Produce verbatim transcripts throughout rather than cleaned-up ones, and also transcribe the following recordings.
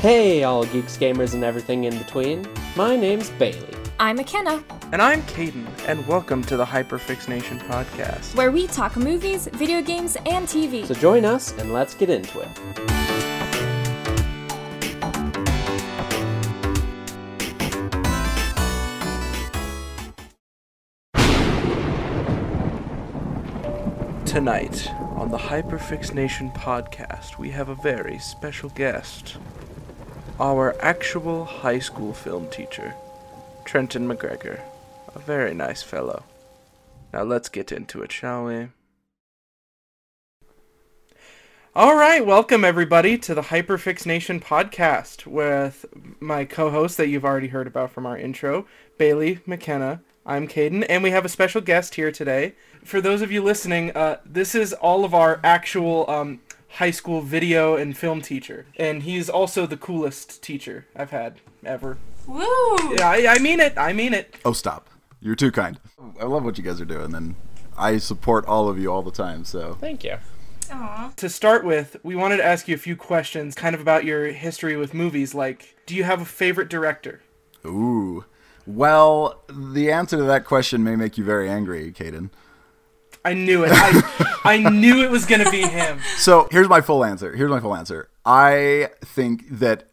Hey all geeks, gamers, and everything in between. My name's Bailey. I'm McKenna. And I'm Kaden, and welcome to the Hyperfixnation podcast, where we talk movies, video games, and T V. So join us and let's get into it. Tonight, on the Hyperfixnation podcast, we have a very special guest. Our actual high school film teacher, Trenton McGregor. A very nice fellow. Now let's get into it, shall we? Alright, welcome everybody to the Hyperfixnation podcast with my co-host that you've already heard about from our intro, Bailey McKenna. I'm Kaden, and we have a special guest here today. For those of you listening, uh, this is all of our actual um, high school video and film teacher, and he's also the coolest teacher I've had ever. Woo! Yeah, I, I mean it. I mean it. Oh, stop! You're too kind. I love what you guys are doing, and I support all of you all the time. So thank you. Aww. To start with, we wanted to ask you a few questions, kind of about your history with movies. Like, do you have a favorite director? Ooh. Well, the answer to that question may make you very angry, Kaden. I knew it. I, I knew it was going to be him. So here's my full answer. Here's my full answer. I think that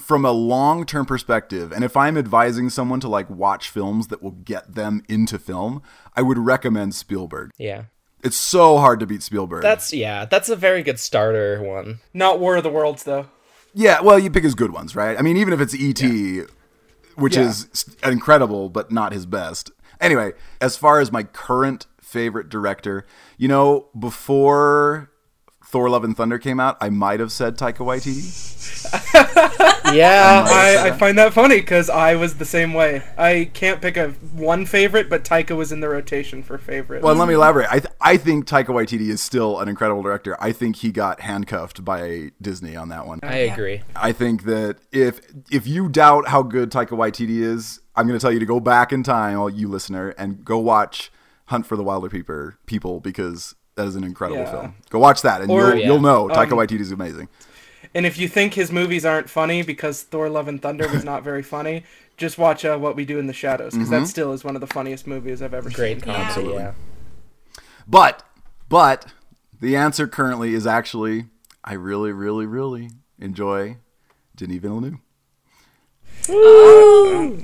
from a long-term perspective, and if I'm advising someone to like watch films that will get them into film, I would recommend Spielberg. Yeah. It's so hard to beat Spielberg. That's, yeah, that's a very good starter one. Not War of the Worlds, though. Yeah, well, you pick his good ones, right? I mean, even if it's E T, yeah. Which yeah. is incredible, but not his best. Anyway, as far as my current favorite director, you know, before Thor Love and Thunder came out, I might have said Taika Waititi. yeah, I, I, I find that funny because I was the same way. I can't pick a one favorite, but Taika was in the rotation for favorite. Well, let me elaborate. I th- I think Taika Waititi is still an incredible director. I think he got handcuffed by Disney on that one. I agree. I think that if if you doubt how good Taika Waititi is, I'm going to tell you to go back in time, all you listener, and go watch Hunt for the Wilder People because that is an incredible yeah. film. Go watch that, and or, you'll, yeah. you'll know Taika um, Waititi is amazing. And if you think his movies aren't funny because Thor Love and Thunder was not very funny, just watch uh, What We Do in the Shadows, because mm-hmm. that still is one of the funniest movies I've ever Great seen. Great, yeah. Absolutely. Yeah. But, but, the answer currently is actually, I really, really, really enjoy Denis Villeneuve. Woo! Uh,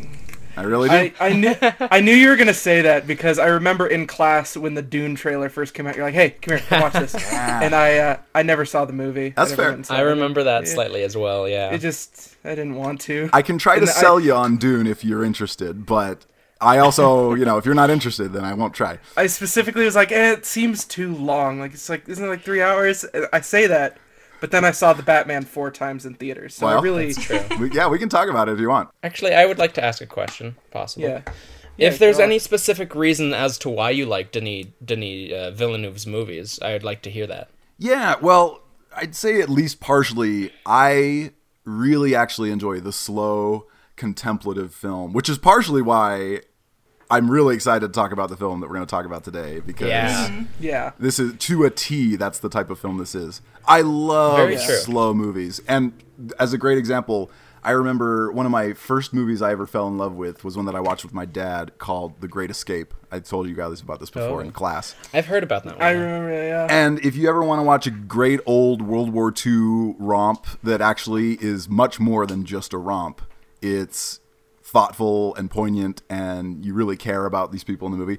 I really do. I, I knew I knew you were gonna say that because I remember in class when the Dune trailer first came out, you're like, "Hey, come here, come watch this," yeah. and I uh, I never saw the movie. That's I fair. I remember it. that yeah. slightly as well. Yeah, it just I didn't want to. I can try and to I, sell you on Dune if you're interested, but I also, you know, if you're not interested, then I won't try. I specifically was like, eh, "It seems too long. Like it's like isn't it like three hours?" I say that, but then I saw the Batman four times in theaters, so well, I really... That's true. we, yeah, we can talk about it if you want. Actually, I would like to ask a question, possibly. Yeah. If yeah, there's any specific reason as to why you like Denis, Denis uh, Villeneuve's movies, I would like to hear that. Yeah, well, I'd say at least partially, I really actually enjoy the slow, contemplative film, which is partially why I'm really excited to talk about the film that we're going to talk about today, because yeah. yeah. this is, to a T, that's the type of film this is. I love slow movies. And as a great example, I remember one of my first movies I ever fell in love with was one that I watched with my dad called The Great Escape. I told you guys about this before oh. in class. I've heard about that one. I remember, yeah. And if you ever want to watch a great old World War Two romp that actually is much more than just a romp, it's thoughtful and poignant and you really care about these people in the movie,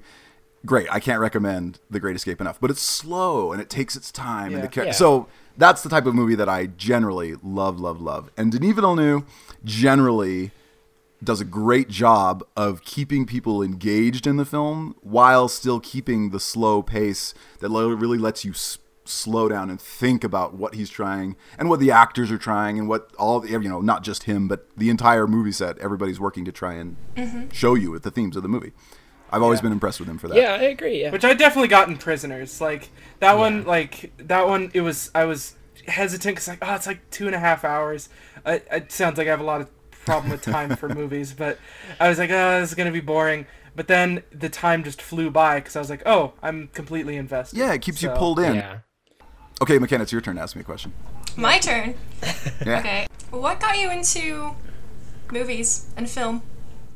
great. I can't recommend The Great Escape enough, but it's slow and it takes its time. Yeah. And the char- yeah. So that's the type of movie that I generally love, love, love. And Denis Villeneuve generally does a great job of keeping people engaged in the film while still keeping the slow pace that really lets you s- slow down and think about what he's trying and what the actors are trying and what all the, you know, not just him, but the entire movie set, everybody's working to try and mm-hmm. show you the themes of the movie. I've always yeah. been impressed with him for that. Yeah, I agree. Yeah. Which I definitely got in Prisoners. Like that yeah. one, like that one. It was I was hesitant because like, oh, it's like two and a half hours. I, it sounds like I have a lot of problem with time for movies, but I was like, oh, this is gonna be boring. But then the time just flew by because I was like, oh, I'm completely invested. Yeah, it keeps so, you pulled in. Yeah. Okay, McKenna, it's your turn to ask me a question. My turn. yeah. Okay. What got you into movies and film?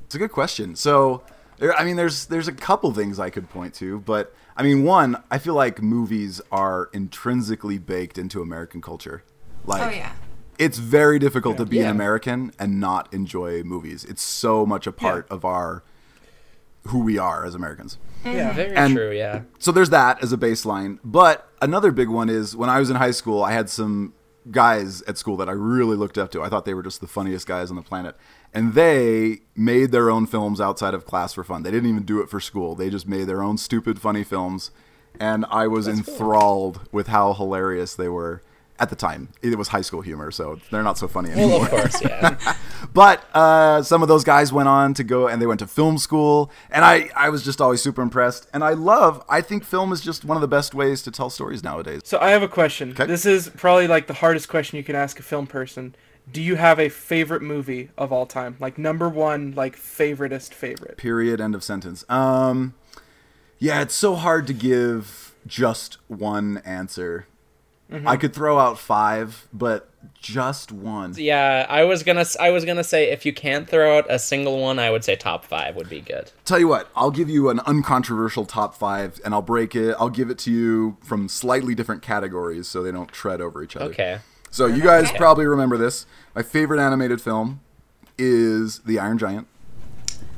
It's a good question. So, I mean, there's there's a couple things I could point to, but I mean, one, I feel like movies are intrinsically baked into American culture. Like, oh yeah, it's very difficult yeah. to be yeah. an American and not enjoy movies. It's so much a part yeah. of our who we are as Americans. Yeah, very and true. Yeah. So there's that as a baseline, but another big one is when I was in high school, I had some guys at school that I really looked up to. I thought they were just the funniest guys on the planet. And they made their own films outside of class for fun. They didn't even do it for school. They just made their own stupid, funny films. And I was That's enthralled cool. with how hilarious they were at the time. It was high school humor, so they're not so funny anymore. Well, of course, yeah. But uh, some of those guys went on to go, and they went to film school. And I, I was just always super impressed. And I love, I think film is just one of the best ways to tell stories nowadays. So I have a question. Okay. This is probably like the hardest question you can ask a film person. Do you have a favorite movie of all time? Like, number one, like, favoritist favorite. Period. End of sentence. Um, yeah, it's so hard to give just one answer. Mm-hmm. I could throw out five, but just one. Yeah, I was gonna. I was gonna say if you can't throw out a single one, I would say top five would be good. Tell you what, I'll give you an uncontroversial top five, and I'll break it. I'll give it to you from slightly different categories, so they don't tread over each other. Okay. So you guys okay. probably remember this. My favorite animated film is The Iron Giant.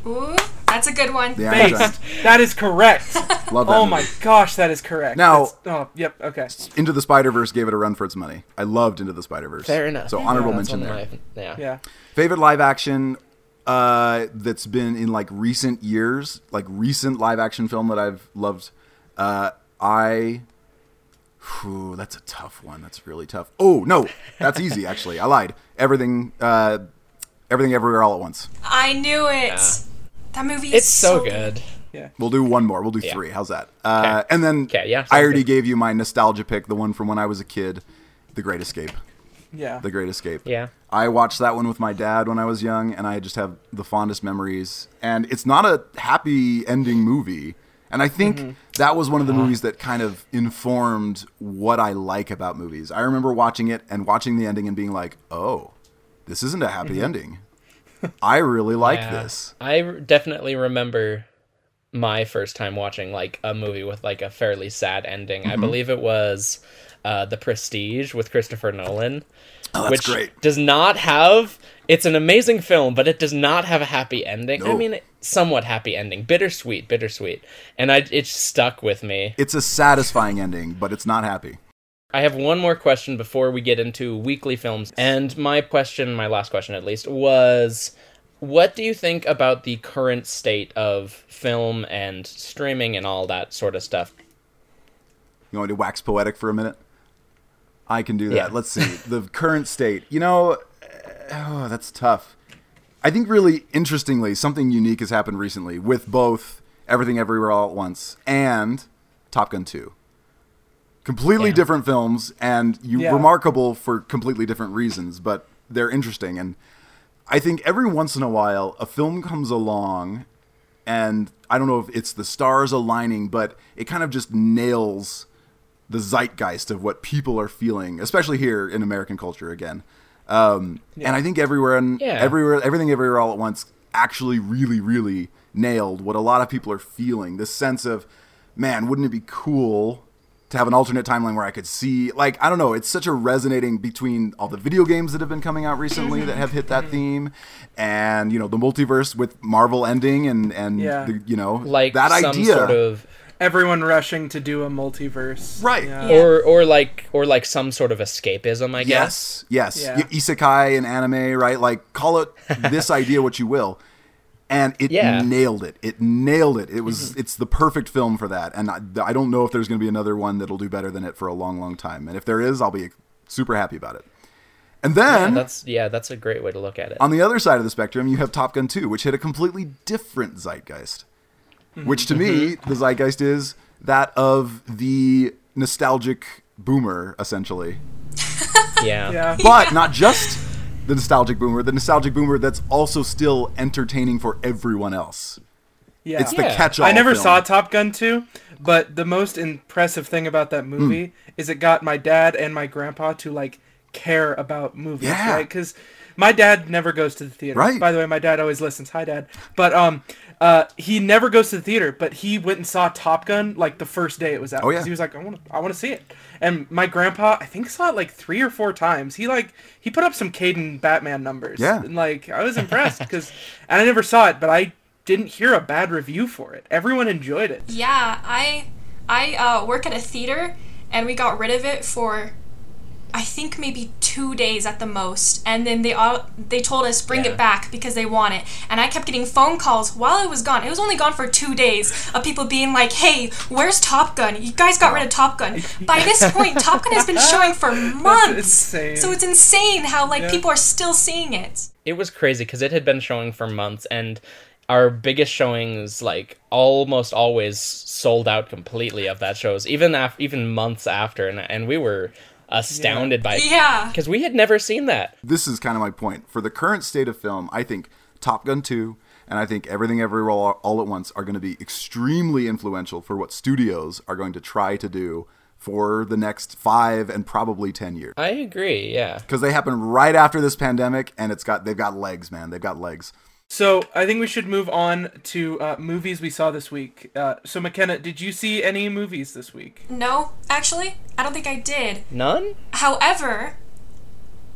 Ooh, that's a good one. The Iron Giant. That is correct. Love that. Oh movie. My gosh, that is correct. Now, oh, yep, okay. Into the Spider-Verse gave it a run for its money. I loved Into the Spider-Verse. Fair enough. So honorable yeah, mention there. Yeah. yeah. Favorite live action uh, that's been in like recent years, like recent live action film that I've loved. Uh, I. Ooh, that's a tough one. That's really tough. Oh, no, that's easy, actually. I lied. Everything, uh, everything, everywhere, all at once. I knew it. Yeah. That movie is it's so good. good. Yeah. We'll do one more. We'll do yeah. three. How's that? Uh, and then okay, yeah, I already good. gave you my nostalgia pick, the one from when I was a kid, The Great Escape. Yeah. The Great Escape. Yeah. I watched that one with my dad when I was young, and I just have the fondest memories. And it's not a happy ending movie. And I think mm-hmm. that was one of the movies that kind of informed what I like about movies. I remember watching it and watching the ending and being like, oh, this isn't a happy mm-hmm. ending. I really like yeah. this. I definitely remember my first time watching like a movie with like a fairly sad ending. Mm-hmm. I believe it was uh, The Prestige with Christopher Nolan. Oh, that's which great. Does not have... It's an amazing film, but it does not have a happy ending. No. I mean, somewhat happy ending. Bittersweet, bittersweet. And I, it stuck with me. It's a satisfying ending, but it's not happy. I have one more question before we get into weekly films. And my question, my last question at least, was... What do you think about the current state of film and streaming and all that sort of stuff? You want me to wax poetic for a minute? I can do that. Yeah. Let's see. The current state. You know... Oh, that's tough. I think really interestingly, something unique has happened recently with both Everything Everywhere All at Once and Top Gun two. Completely Damn. different films and you, yeah. remarkable for completely different reasons, but they're interesting. And I think every once in a while, a film comes along and I don't know if it's the stars aligning, but it kind of just nails the zeitgeist of what people are feeling, especially here in American culture again. Um, yeah. And I think everywhere and yeah. everywhere, everything, everywhere, all at once actually really, really nailed what a lot of people are feeling. This sense of, man, wouldn't it be cool to have an alternate timeline where I could see, like, I don't know, it's such a resonating between all the video games that have been coming out recently that have hit that theme and, you know, the multiverse with Marvel ending and, and yeah. the, you know, like that some idea sort of... Everyone rushing to do a multiverse, right? Yeah. Or, or like, or like some sort of escapism, I guess. Yes, yes. Yeah. Isekai and anime, right? Like, call it this idea what you will, and it yeah. nailed it. It nailed it. It was. Mm-hmm. It's the perfect film for that. And I, I don't know if there's going to be another one that'll do better than it for a long, long time. And if there is, I'll be super happy about it. And then, yeah, that's yeah, that's a great way to look at it. On the other side of the spectrum, you have Top Gun two, which hit a completely different zeitgeist. Which to me, the zeitgeist is that of the nostalgic boomer, essentially. Yeah. yeah. But not just the nostalgic boomer, the nostalgic boomer that's also still entertaining for everyone else. Yeah. It's yeah. the catch-all I never film. saw Top Gun two, but the most impressive thing about that movie mm. is it got my dad and my grandpa to, like, care about movies, yeah. right? Because my dad never goes to the theater. Right. By the way, my dad always listens. Hi, Dad. But um, uh, he never goes to the theater, but he went and saw Top Gun like the first day it was out. Oh, yeah. He was like, I want to I want to see it. And my grandpa, I think, saw it like three or four times. He like he put up some Kaden Batman numbers. Yeah. And like I was impressed because and I never saw it, but I didn't hear a bad review for it. Everyone enjoyed it. Yeah, I I uh, work at a theater, and we got rid of it for I think maybe two days at the most, and then they all they told us bring yeah. it back because they want it. And I kept getting phone calls while it was gone. It was only gone for two days of people being like, "Hey, where's Top Gun? You guys got rid of Top Gun." By this point, Top Gun has been showing for months. So it's insane how like yeah. people are still seeing it. It was crazy because it had been showing for months, and our biggest showings like almost always sold out completely of that shows, even af- even months after, and and we were astounded yeah. by it. Yeah. Because we had never seen that. This is kind of my point. For the current state of film, I think Top Gun two and I think Everything Everywhere All, All at Once are going to be extremely influential for what studios are going to try to do for the next five and probably ten years. I agree, yeah. Because they happen right after this pandemic, and it's got they've got legs, man. They've got legs. So I think we should move on to uh, movies we saw this week. Uh, so McKenna, did you see any movies this week? No, actually, I don't think I did. None? However,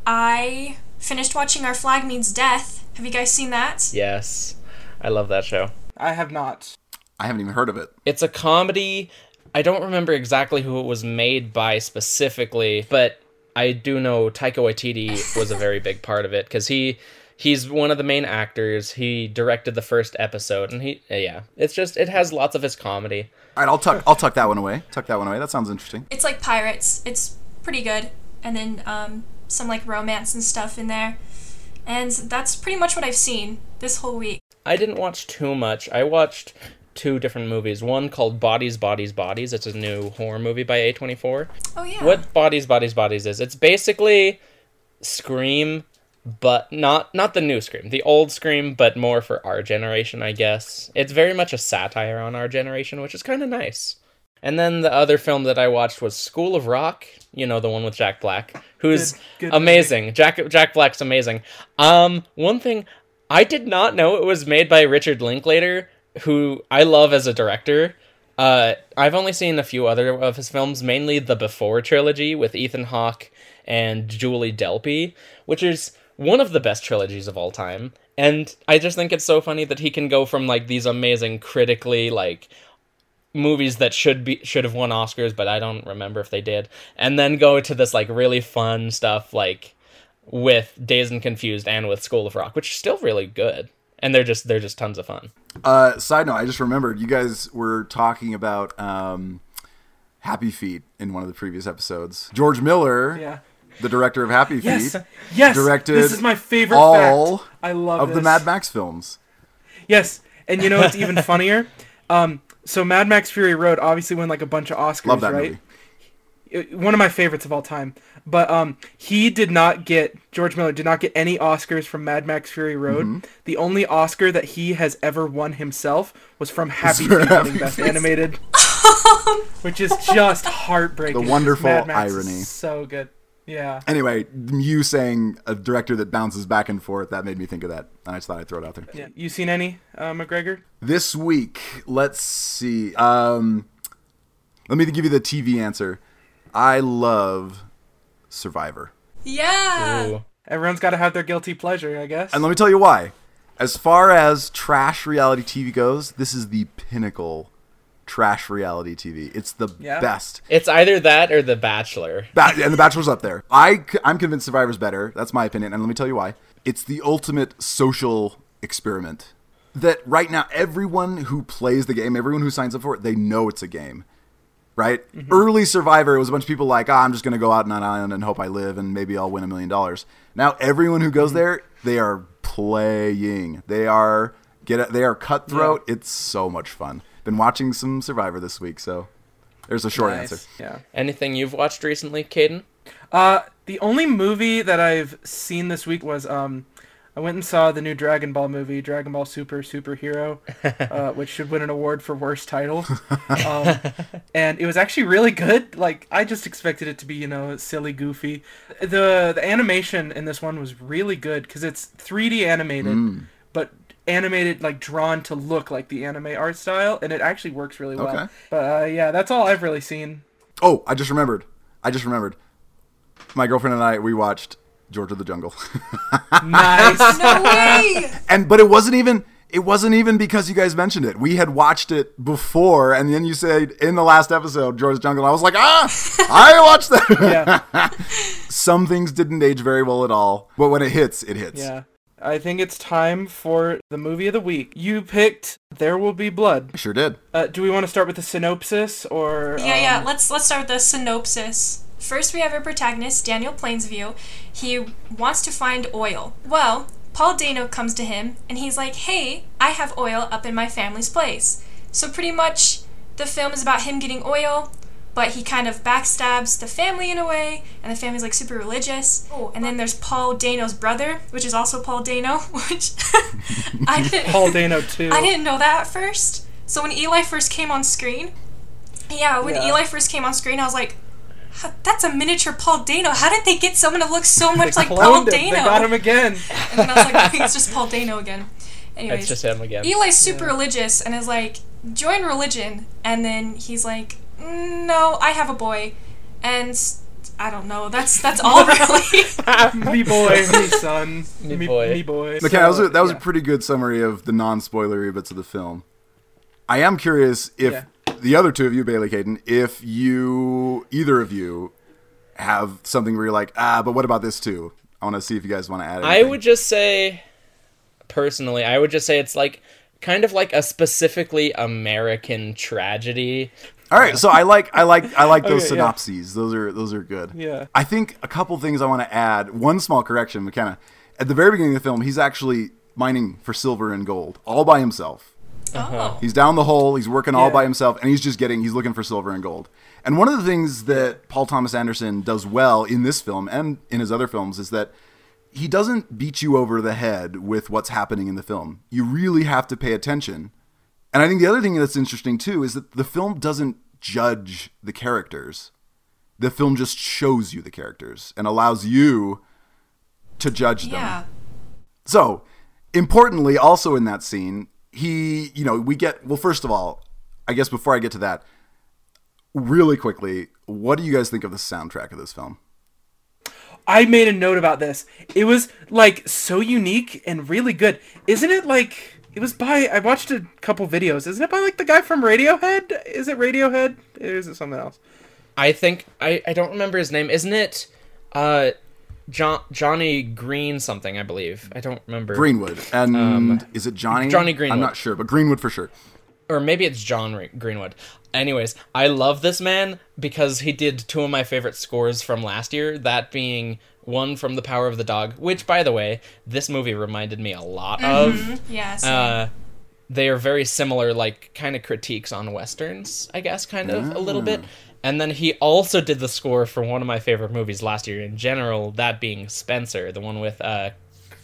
I finished watching Our Flag Means Death. Have you guys seen that? Yes. I love that show. I have not. I haven't even heard of it. It's a comedy. I don't remember exactly who it was made by specifically, but I do know Taika Waititi was a very big part of it because he... He's one of the main actors. He directed the first episode, and he, yeah, it's just it has lots of his comedy. All right, I'll tuck, I'll tuck that one away. Tuck that one away. That sounds interesting. It's like Pirates. It's pretty good, and then um, some like romance and stuff in there, and that's pretty much what I've seen this whole week. I didn't watch too much. I watched two different movies. One called Bodies, Bodies, Bodies. It's a new horror movie by A twenty-four. Oh yeah. What Bodies, Bodies, Bodies is? It's basically Scream. But not not the new Scream, the old Scream, but more for our generation, I guess. It's very much a satire on our generation, which is kind of nice. And then the other film that I watched was School of Rock, you know, the one with Jack Black, who's good, good amazing. Movie. Jack Jack Black's amazing. Um, one thing, I did not know it was made by Richard Linklater, who I love as a director. Uh, I've only seen a few other of his films, mainly the Before trilogy with Ethan Hawke and Julie Delpy, which is one of the best trilogies of all time, and I just think it's so funny that he can go from, like, these amazing, critically, like, movies that should be should have won Oscars, but I don't remember if they did, and then go to this, like, really fun stuff, like, with Dazed and Confused and with School of Rock, which is still really good, and they're just, they're just tons of fun. Uh, side note, I just remembered, you guys were talking about um, Happy Feet in one of the previous episodes. George Miller... Yeah. The director of Happy Feet, yes, yes. directed this is my favorite all fact. I love of this. The Mad Max films. Yes, and you know what's even funnier? Um, so Mad Max Fury Road obviously won like a bunch of Oscars, love that right? Movie. One of my favorites of all time. But um, he did not get, George Miller did not get any Oscars from Mad Max Fury Road. Mm-hmm. The only Oscar that he has ever won himself was from Happy Feet, Best Animated, which is just heartbreaking. The wonderful Mad Max irony. Is so good. Yeah. Anyway, you saying a director that bounces back and forth, that made me think of that. And I just thought I'd throw it out there. Yeah. You seen any, uh, McGregor? This week, let's see. Um, let me give you the T V answer. I love Survivor. Yeah. Ooh. Everyone's got to have their guilty pleasure, I guess. And let me tell you why. As far as trash reality T V goes, this is the pinnacle trash reality T V. It's the yeah. best. It's either that or The Bachelor. Ba- and The Bachelor's up there. I, I'm convinced Survivor's better. That's my opinion. And let me tell you why. It's the ultimate social experiment. That right now, everyone who plays the game, everyone who signs up for it, they know it's a game. Right? Mm-hmm. Early Survivor, it was a bunch of people like, ah, I'm just going to go out on an island and hope I live and maybe I'll win a million dollars. Now, everyone who goes mm-hmm. there, they are playing. They are get. They are cutthroat. Yeah. It's so much fun. Been watching some Survivor this week, so there's a short nice. answer. Yeah. Anything you've watched recently, Kaden? Uh, the only movie that I've seen this week was um, I went and saw the new Dragon Ball movie, Dragon Ball Super Superhero, uh, which should win an award for worst title. Um, and it was actually really good. Like, I just expected it to be, you know, silly, goofy. The the animation in this one was really good because it's three D animated, mm. but animated, like, drawn to look like the anime art style, and it actually works really well. Okay. But, uh, yeah, that's all I've really seen. Oh, I just remembered. I just remembered. My girlfriend and I, we watched George of the Jungle. Nice. No way. And but it wasn't even it wasn't even because you guys mentioned it. We had watched it before, and then you said in the last episode, George of the Jungle. And I was like, ah, I watched that. Yeah. Some things didn't age very well at all, but when it hits, it hits. Yeah. I think it's time for the movie of the week. You picked There Will Be Blood. I sure did. Uh, do we want to start with the synopsis or? Yeah, um... yeah. Let's let's start with the synopsis. First, we have our protagonist, Daniel Plainview. He wants to find oil. Well, Paul Dano comes to him, and he's like, hey, I have oil up in my family's place. So pretty much, the film is about him getting oil, but he kind of backstabs the family in a way, and the family's, like, super religious. Oh, and then there's Paul Dano's brother, which is also Paul Dano, which I didn't... Paul Dano, too. I didn't know that at first. So when Eli first came on screen... Yeah, when yeah. Eli first came on screen, I was like... How, that's a miniature Paul Dano. How did they get someone to look so much like Paul Dano? Him. They got him again. And then I was like, I think it's just Paul Dano again. Anyways, it's just him again. Eli's super yeah. religious and is like, join religion. And then he's like, no, I have a boy. And I don't know. That's that's all really. Me boy, me son, me, me boy. Me boy. Okay, so, that was, a, that was yeah. a pretty good summary of the non-spoilery bits of the film. I am curious if... Yeah. The other two of you, Bailey, Kaden, if you, either of you, have something where you're like, ah, but what about this too? I want to see if you guys want to add anything. I would just say, personally, I would just say it's like, kind of like a specifically American tragedy. All right, so I like, I like, I like those okay, synopses. Yeah. Those are, those are good. Yeah. I think a couple things I want to add. One small correction, McKenna. At the very beginning of the film, he's actually mining for silver and gold all by himself. Uh-huh. He's down the hole, he's working all yeah. by himself, and he's just getting, he's looking for silver and gold. And one of the things that Paul Thomas Anderson does well in this film and in his other films is that he doesn't beat you over the head with what's happening in the film. You really have to pay attention. And I think the other thing that's interesting too is that the film doesn't judge the characters. The film just shows you the characters and allows you to judge them. Yeah. So, importantly, also in that scene... He, you know, we get, well, first of all, I guess before I get to that, really quickly, what do you guys think of the soundtrack of this film? I made a note about this. It was, like, so unique and really good. Isn't it, like, it was by, I watched a couple videos. Isn't it by, like, the guy from Radiohead? Is it Radiohead? Or is it something else? I think, I, I don't remember his name. Isn't it, uh... John, Johnny Green something, I believe. I don't remember. Greenwood. And um, is it Johnny? Johnny Greenwood. I'm not sure, but Greenwood for sure. Or maybe it's John Re- Greenwood. Anyways, I love this man because he did two of my favorite scores from last year, that being one from The Power of the Dog, which, by the way, this movie reminded me a lot mm-hmm. of. Yes. Uh, they are very similar, like, kind of critiques on Westerns, I guess, kind of, yeah. a little bit. And then he also did the score for one of my favorite movies last year in general, that being Spencer, the one with uh,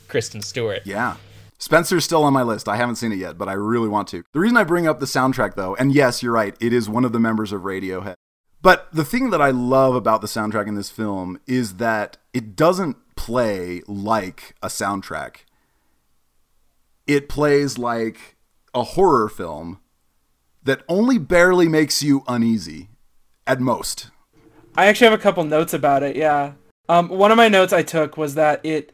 Kristen Stewart. Yeah. Spencer's still on my list. I haven't seen it yet, but I really want to. The reason I bring up the soundtrack, though, and yes, you're right, it is one of the members of Radiohead. But the thing that I love about the soundtrack in this film is that it doesn't play like a soundtrack. It plays like a horror film that only barely makes you uneasy. At most. I actually have a couple notes about it, yeah. Um, one of my notes I took was that it,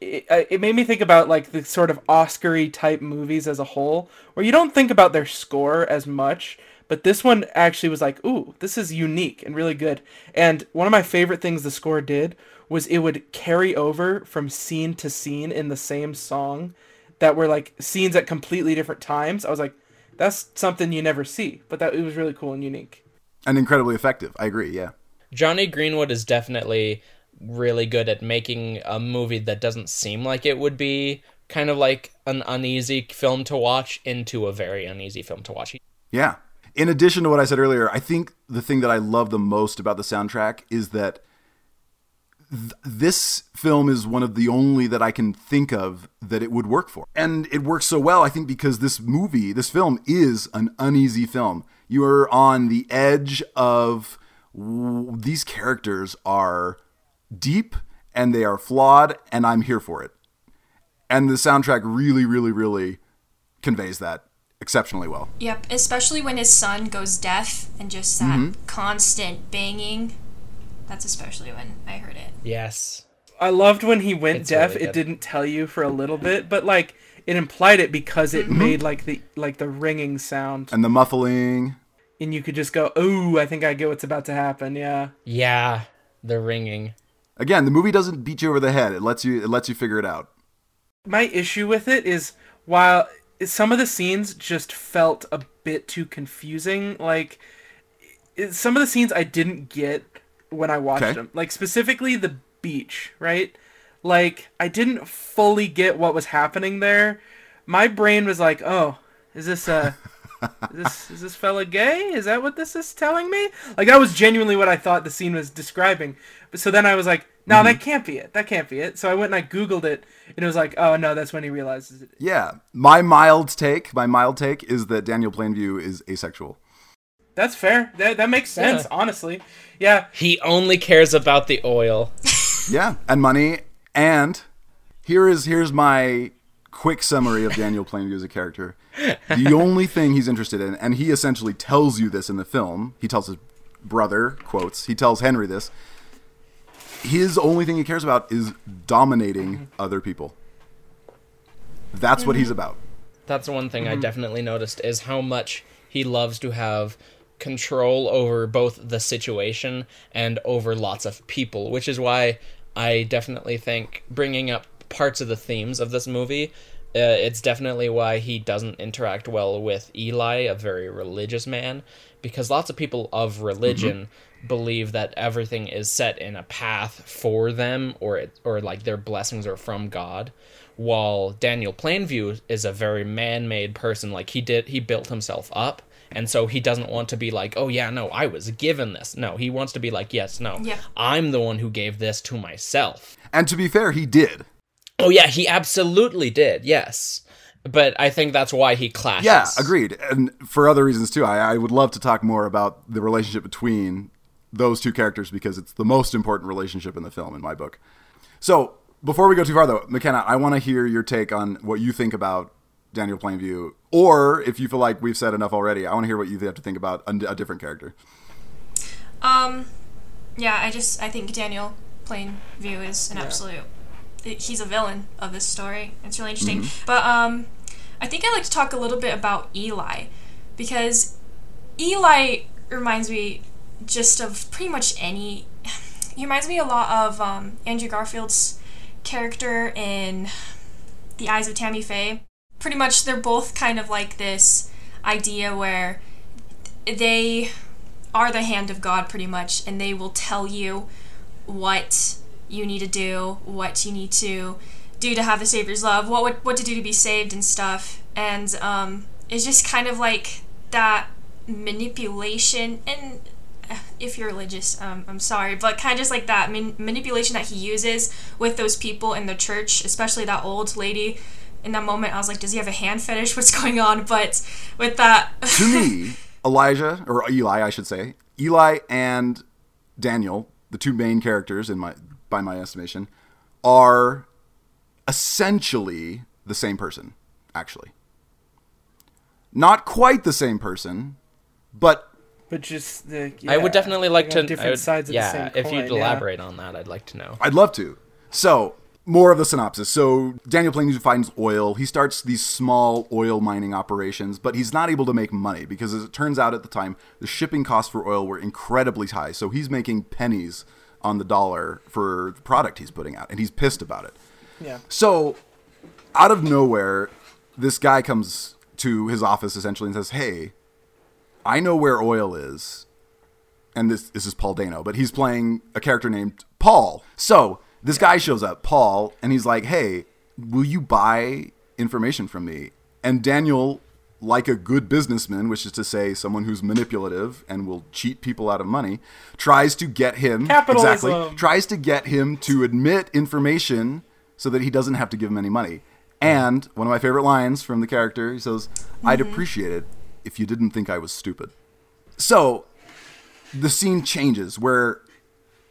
it it made me think about, like, the sort of Oscar-y type movies as a whole, where you don't think about their score as much, but this one actually was like, ooh, this is unique and really good. And one of my favorite things the score did was it would carry over from scene to scene in the same song that were, like, scenes at completely different times. I was like, that's something you never see, but that it was really cool and unique. And incredibly effective. I agree, yeah. Johnny Greenwood is definitely really good at making a movie that doesn't seem like it would be kind of like an uneasy film to watch into a very uneasy film to watch. Yeah. In addition to what I said earlier, I think the thing that I love the most about the soundtrack is that th- this film is one of the only that I can think of that it would work for. And it works so well, I think, because this movie, this film is an uneasy film. You are on the edge of w- these characters are deep and they are flawed, and I'm here for it. And the soundtrack really, really, really conveys that exceptionally well. Yep, especially when his son goes deaf and just that mm-hmm. constant banging. That's especially when I heard it. Yes. I loved when he went it's deaf. Really it didn't tell you for a little bit, but like it implied it because it mm-hmm. made like the like the ringing sound. And the muffling. And you could just go, "Ooh, I think I get what's about to happen." Yeah. Yeah, the ringing. Again, the movie doesn't beat you over the head. It lets you it lets you figure it out. My issue with it is while some of the scenes just felt a bit too confusing, like some of the scenes I didn't get when I watched okay. them, like specifically the beach, right? Like I didn't fully get what was happening there. My brain was like, "Oh, is this a uh, is this is this fella gay? Is that what this is telling me?" Like that was genuinely what I thought the scene was describing. But so then I was like, "No, mm-hmm. that can't be it. That can't be it." So I went and I Googled it, and it was like, "Oh no, that's when he realizes it." Yeah, my mild take, my mild take is that Daniel Plainview is asexual. That's fair. That that makes sense, yeah. honestly. Yeah. He only cares about the oil. yeah, and money. And here is here's my quick summary of Daniel Plainview as a character. The only thing he's interested in, and he essentially tells you this in the film, he tells his brother, quotes, he tells Henry this, his only thing he cares about is dominating other people. That's mm-hmm. what he's about. That's one thing mm-hmm. I definitely noticed is how much he loves to have control over both the situation and over lots of people, which is why I definitely think bringing up parts of the themes of this movie, uh, it's definitely why he doesn't interact well with Eli, a very religious man, because lots of people of religion mm-hmm. believe that everything is set in a path for them, or it, or like their blessings are from God. While Daniel Plainview is a very man-made person, like he did, he built himself up. And so he doesn't want to be like, oh, yeah, no, I was given this. No, he wants to be like, yes, no, yeah. I'm the one who gave this to myself. And to be fair, he did. Oh, yeah, he absolutely did. Yes. But I think that's why he clashes. Yeah, agreed. And for other reasons, too. I, I would love to talk more about the relationship between those two characters because it's the most important relationship in the film in my book. So before we go too far, though, McKenna, I want to hear your take on what you think about Daniel Plainview, or if you feel like we've said enough already, I want to hear what you have to think about a, a different character. Um, yeah, I just, I think Daniel Plainview is an yeah. absolute, he's a villain of this story. It's really interesting. Mm-hmm. But um, I think I'd like to talk a little bit about Eli, because Eli reminds me just of pretty much any, he reminds me a lot of um, Andrew Garfield's character in The Eyes of Tammy Faye. Pretty much they're both kind of like this idea where they are the hand of God pretty much, and they will tell you what you need to do, what you need to do to have the Savior's love, what what, what to do to be saved and stuff. And um, it's just kind of like that manipulation, and if you're religious, um, I'm sorry, but kind of just like that man- manipulation that he uses with those people in the church, especially that old lady. In that moment, I was like, does he have a hand fetish? What's going on? But with that... to me, Elijah, or Eli, I should say, Eli and Daniel, the two main characters, in my by my estimation, are essentially the same person, actually. Not quite the same person, but... But just... the yeah, I would definitely like to... Different would, sides of yeah, the same coin, if you'd elaborate yeah. on that, I'd like to know. I'd love to. So... more of the synopsis. So Daniel Plainview finds oil. He starts these small oil mining operations, but he's not able to make money because, as it turns out at the time, the shipping costs for oil were incredibly high. So he's making pennies on the dollar for the product he's putting out, and he's pissed about it. Yeah. So out of nowhere, this guy comes to his office essentially and says, hey, I know where oil is. And this, this is Paul Dano, but he's playing a character named Paul. So... this guy shows up, Paul, and he's like, hey, will you buy information from me? And Daniel like a good businessman, which is to say someone who's manipulative and will cheat people out of money, tries to get him Capitalism. exactly tries to get him to admit information so that he doesn't have to give him any money. And one of my favorite lines from the character, he says, mm-hmm. "I'd appreciate it if you didn't think I was stupid." So the scene changes where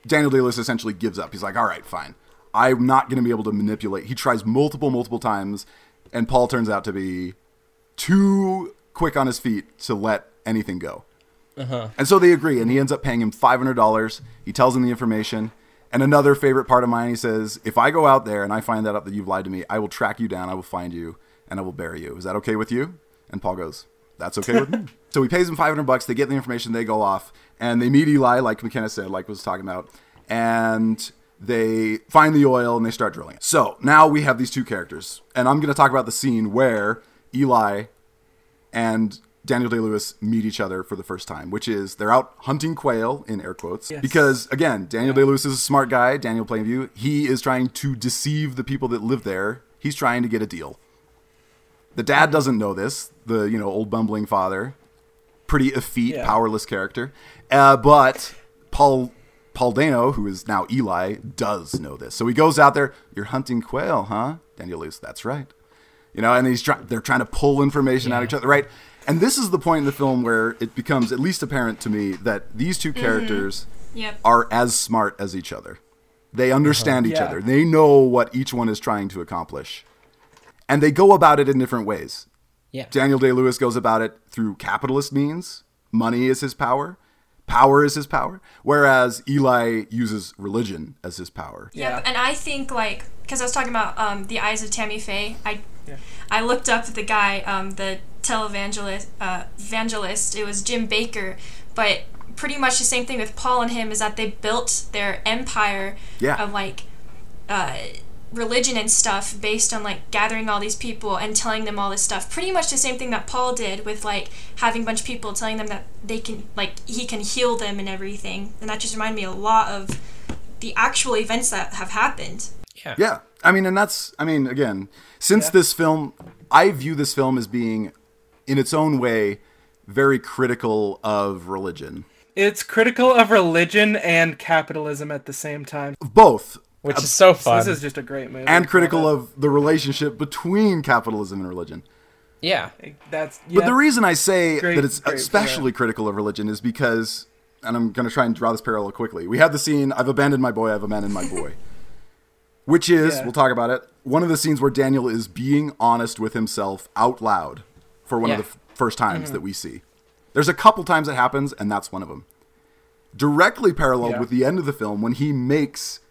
Daniel Day-Lewis essentially gives up. He's like, "All right, fine. I'm not going to be able to manipulate." He tries multiple, multiple times, and Paul turns out to be too quick on his feet to let anything go. Uh-huh. And so they agree, and he ends up paying him five hundred dollars. He tells him the information. And another favorite part of mine, he says, "If I go out there and I find that out that you've lied to me, I will track you down, I will find you, and I will bury you. Is that okay with you?" And Paul goes, "That's okay with me." So he pays him five hundred bucks. They get the information. They go off, and they meet Eli, like McKenna said, like was talking about, and they find the oil and they start drilling it. So now we have these two characters, and I'm going to talk about the scene where Eli and Daniel Day-Lewis meet each other for the first time, which is they're out hunting quail, in air quotes, yes. because, again, Daniel yeah. Day-Lewis is a smart guy, Daniel Plainview. He is trying to deceive the people that live there. He's trying to get a deal. The dad doesn't know this, the, you know, old bumbling father, pretty effete, yeah. powerless character. Uh, but Paul Paul Dano, who is now Eli, does know this. So he goes out there, "You're hunting quail, huh, Daniel Day-Lewis?" "That's right." You know, and he's try- they're trying to pull information yeah. out of each other, right? And this is the point in the film where it becomes at least apparent to me that these two characters mm-hmm. yep. are as smart as each other. They understand uh-huh. yeah. each other. They know what each one is trying to accomplish. And they go about it in different ways. Yeah. Daniel Day-Lewis goes about it through capitalist means. Money is his power. Power is his power. Whereas Eli uses religion as his power. Yeah, yeah. And I think, like, because I was talking about um, The Eyes of Tammy Faye, I, yeah. I looked up the guy, um, the... televangelist uh, evangelist, it was Jim Baker, but pretty much the same thing with Paul and him is that they built their empire yeah. of like uh, religion and stuff based on like gathering all these people and telling them all this stuff. Pretty much the same thing that Paul did with like having a bunch of people telling them that they can, like, he can heal them and everything. And that just reminded me a lot of the actual events that have happened. Yeah. Yeah. I mean, and that's, I mean, again, since yeah. this film, I view this film as being, in its own way, very critical of religion. It's critical of religion and capitalism at the same time. Both. Which uh, is so fun. This is just a great movie. And critical of the relationship between capitalism and religion. Yeah. that's. Yeah. But the reason I say great, that it's especially yeah. critical of religion is because, and I'm going to try and draw this parallel quickly, we have the scene, "I've abandoned my boy, I've abandoned my boy." Which is, yeah. we'll talk about it, one of the scenes where Daniel is being honest with himself out loud. For one yeah. of the f- first times mm-hmm. that we see. There's a couple times it happens, and that's one of them. Directly paralleled yeah. with the end of the film when he makes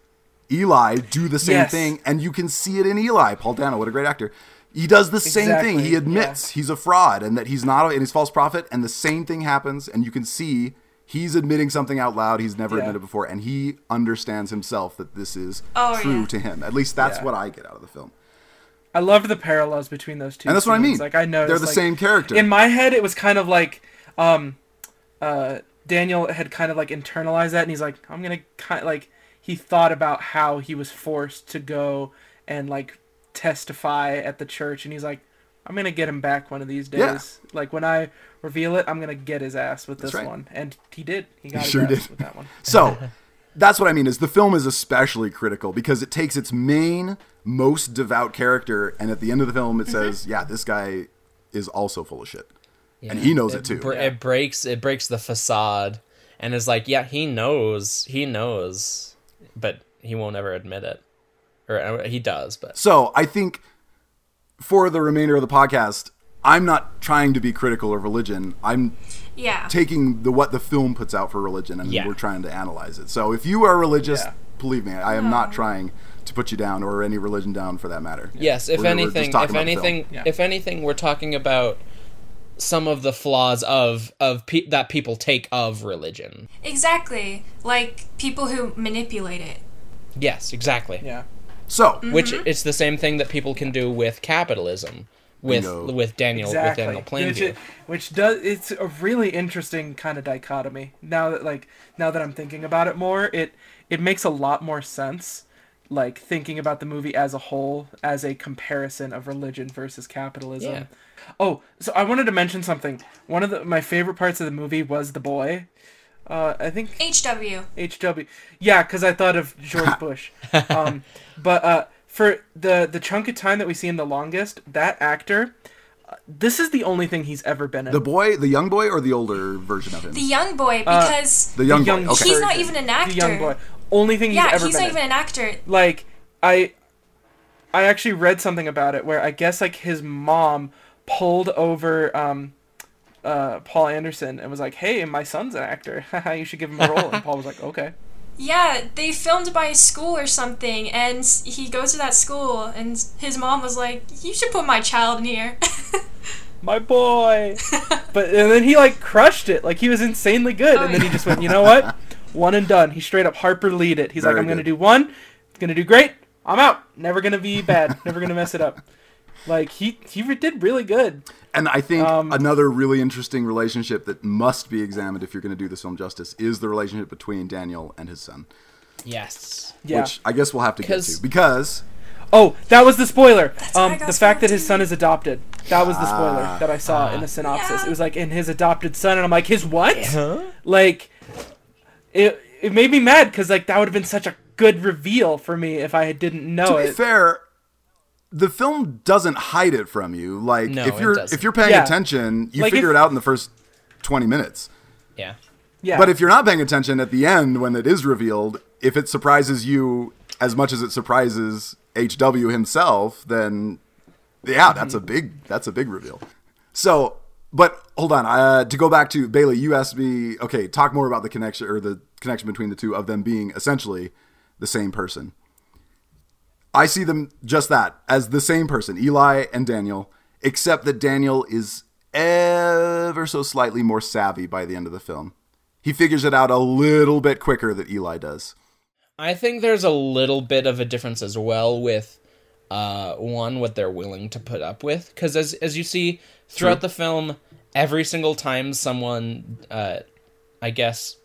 Eli do the same yes. thing, and you can see it in Eli. Paul Dano, what a great actor. He does the exactly. same thing. He admits yeah. he's a fraud and that he's not, and he's false prophet, and the same thing happens, and you can see he's admitting something out loud he's never yeah. admitted before, and he understands himself that this is oh, true yeah. to him. At least that's yeah. what I get out of the film. I loved the parallels between those two. And that's scenes. What I mean. Like, I know they're the like, same character. In my head, it was kind of like um, uh, Daniel had kind of like internalized that, and he's like, "I'm gonna kind of, like." He thought about how he was forced to go and like testify at the church, and he's like, "I'm gonna get him back one of these days. Yeah. Like when I reveal it, I'm gonna get his ass with that's this right. one." And he did. He got he his sure ass did. With that one. So that's what I mean. Is the film is especially critical because it takes its main, most devout character, and at the end of the film it says mm-hmm. yeah this guy is also full of shit yeah. and he knows it, it too br- yeah. it breaks it breaks the facade and is like yeah he knows he knows but he won't ever admit it, or he does. But so I think for the remainder of the podcast I'm not trying to be critical of religion. I'm yeah taking the what the film puts out for religion and yeah. we're trying to analyze it. So if you are religious yeah. believe me, I am no. not trying to put you down, or any religion down for that matter. Yes, if we're, anything, we're if anything, yeah. if anything, we're talking about some of the flaws of of pe- that people take of religion. Exactly, like people who manipulate it. Yes, exactly. Yeah. So, mm-hmm. which it's the same thing that people can do with capitalism, with with Daniel exactly. with Daniel Plainview, which, which does. It's a really interesting kind of dichotomy. Now that like now that I'm thinking about it more, it it makes a lot more sense. like thinking about the movie as a whole, as a comparison of religion versus capitalism. Yeah. Oh, so I wanted to mention something. One of the, my favorite parts of the movie was the boy. Uh, I think H W H W Yeah, because I thought of George Bush. Um, but uh, for the the chunk of time that we see him the longest, that actor, uh, this is the only thing he's ever been in. The boy, the young boy, or the older version of him. The young boy, because uh, the young, the young boy. Okay. He's not even an actor. The young boy. Only thing he's yeah, ever he's been. Yeah, he's not in. even an actor. Like I, I actually read something about it where I guess like his mom pulled over. Um, Uh, Paul Anderson and was like, "Hey, my son's an actor. You should give him a role." And Paul was like, "Okay." Yeah, they filmed by a school or something, and he goes to that school, and his mom was like, "You should put my child in here." My boy. But and then he like crushed it. Like he was insanely good. Oh, and then yeah. he just went, "You know what? One and done." He straight up Harper Lee'd it. He's Very like, "I'm good. gonna do one. It's gonna do great. I'm out. Never gonna be bad. Never gonna mess it up." Like he he did really good. And I think um, another really interesting relationship that must be examined if you're going to do this film justice is the relationship between Daniel and his son. Yes. Yeah. Which I guess we'll have to get to because... Oh, that was the spoiler. Um, the fact that his son is adopted. That was the spoiler that I saw uh, in the synopsis. Yeah. It was like, in his adopted son. And I'm like, his what? Huh? Like, it it made me mad because like that would have been such a good reveal for me if I didn't know to it. To be fair... The film doesn't hide it from you. Like no, if you're if you're paying yeah. attention, you like figure if, it out in the first twenty minutes. Yeah. Yeah. But if you're not paying attention at the end when it is revealed, if it surprises you as much as it surprises H W himself, then yeah, mm-hmm. that's a big that's a big reveal. So, but hold on, uh, to go back to Bailey, you asked me, okay, talk more about the connection or the connection between the two of them being essentially the same person. I see them just that, as the same person, Eli and Daniel, except that Daniel is ever so slightly more savvy by the end of the film. He figures it out a little bit quicker than Eli does. I think there's a little bit of a difference as well with, uh, one, what they're willing to put up with. Because as as you see, throughout True. the film, every single time someone, uh, I guess...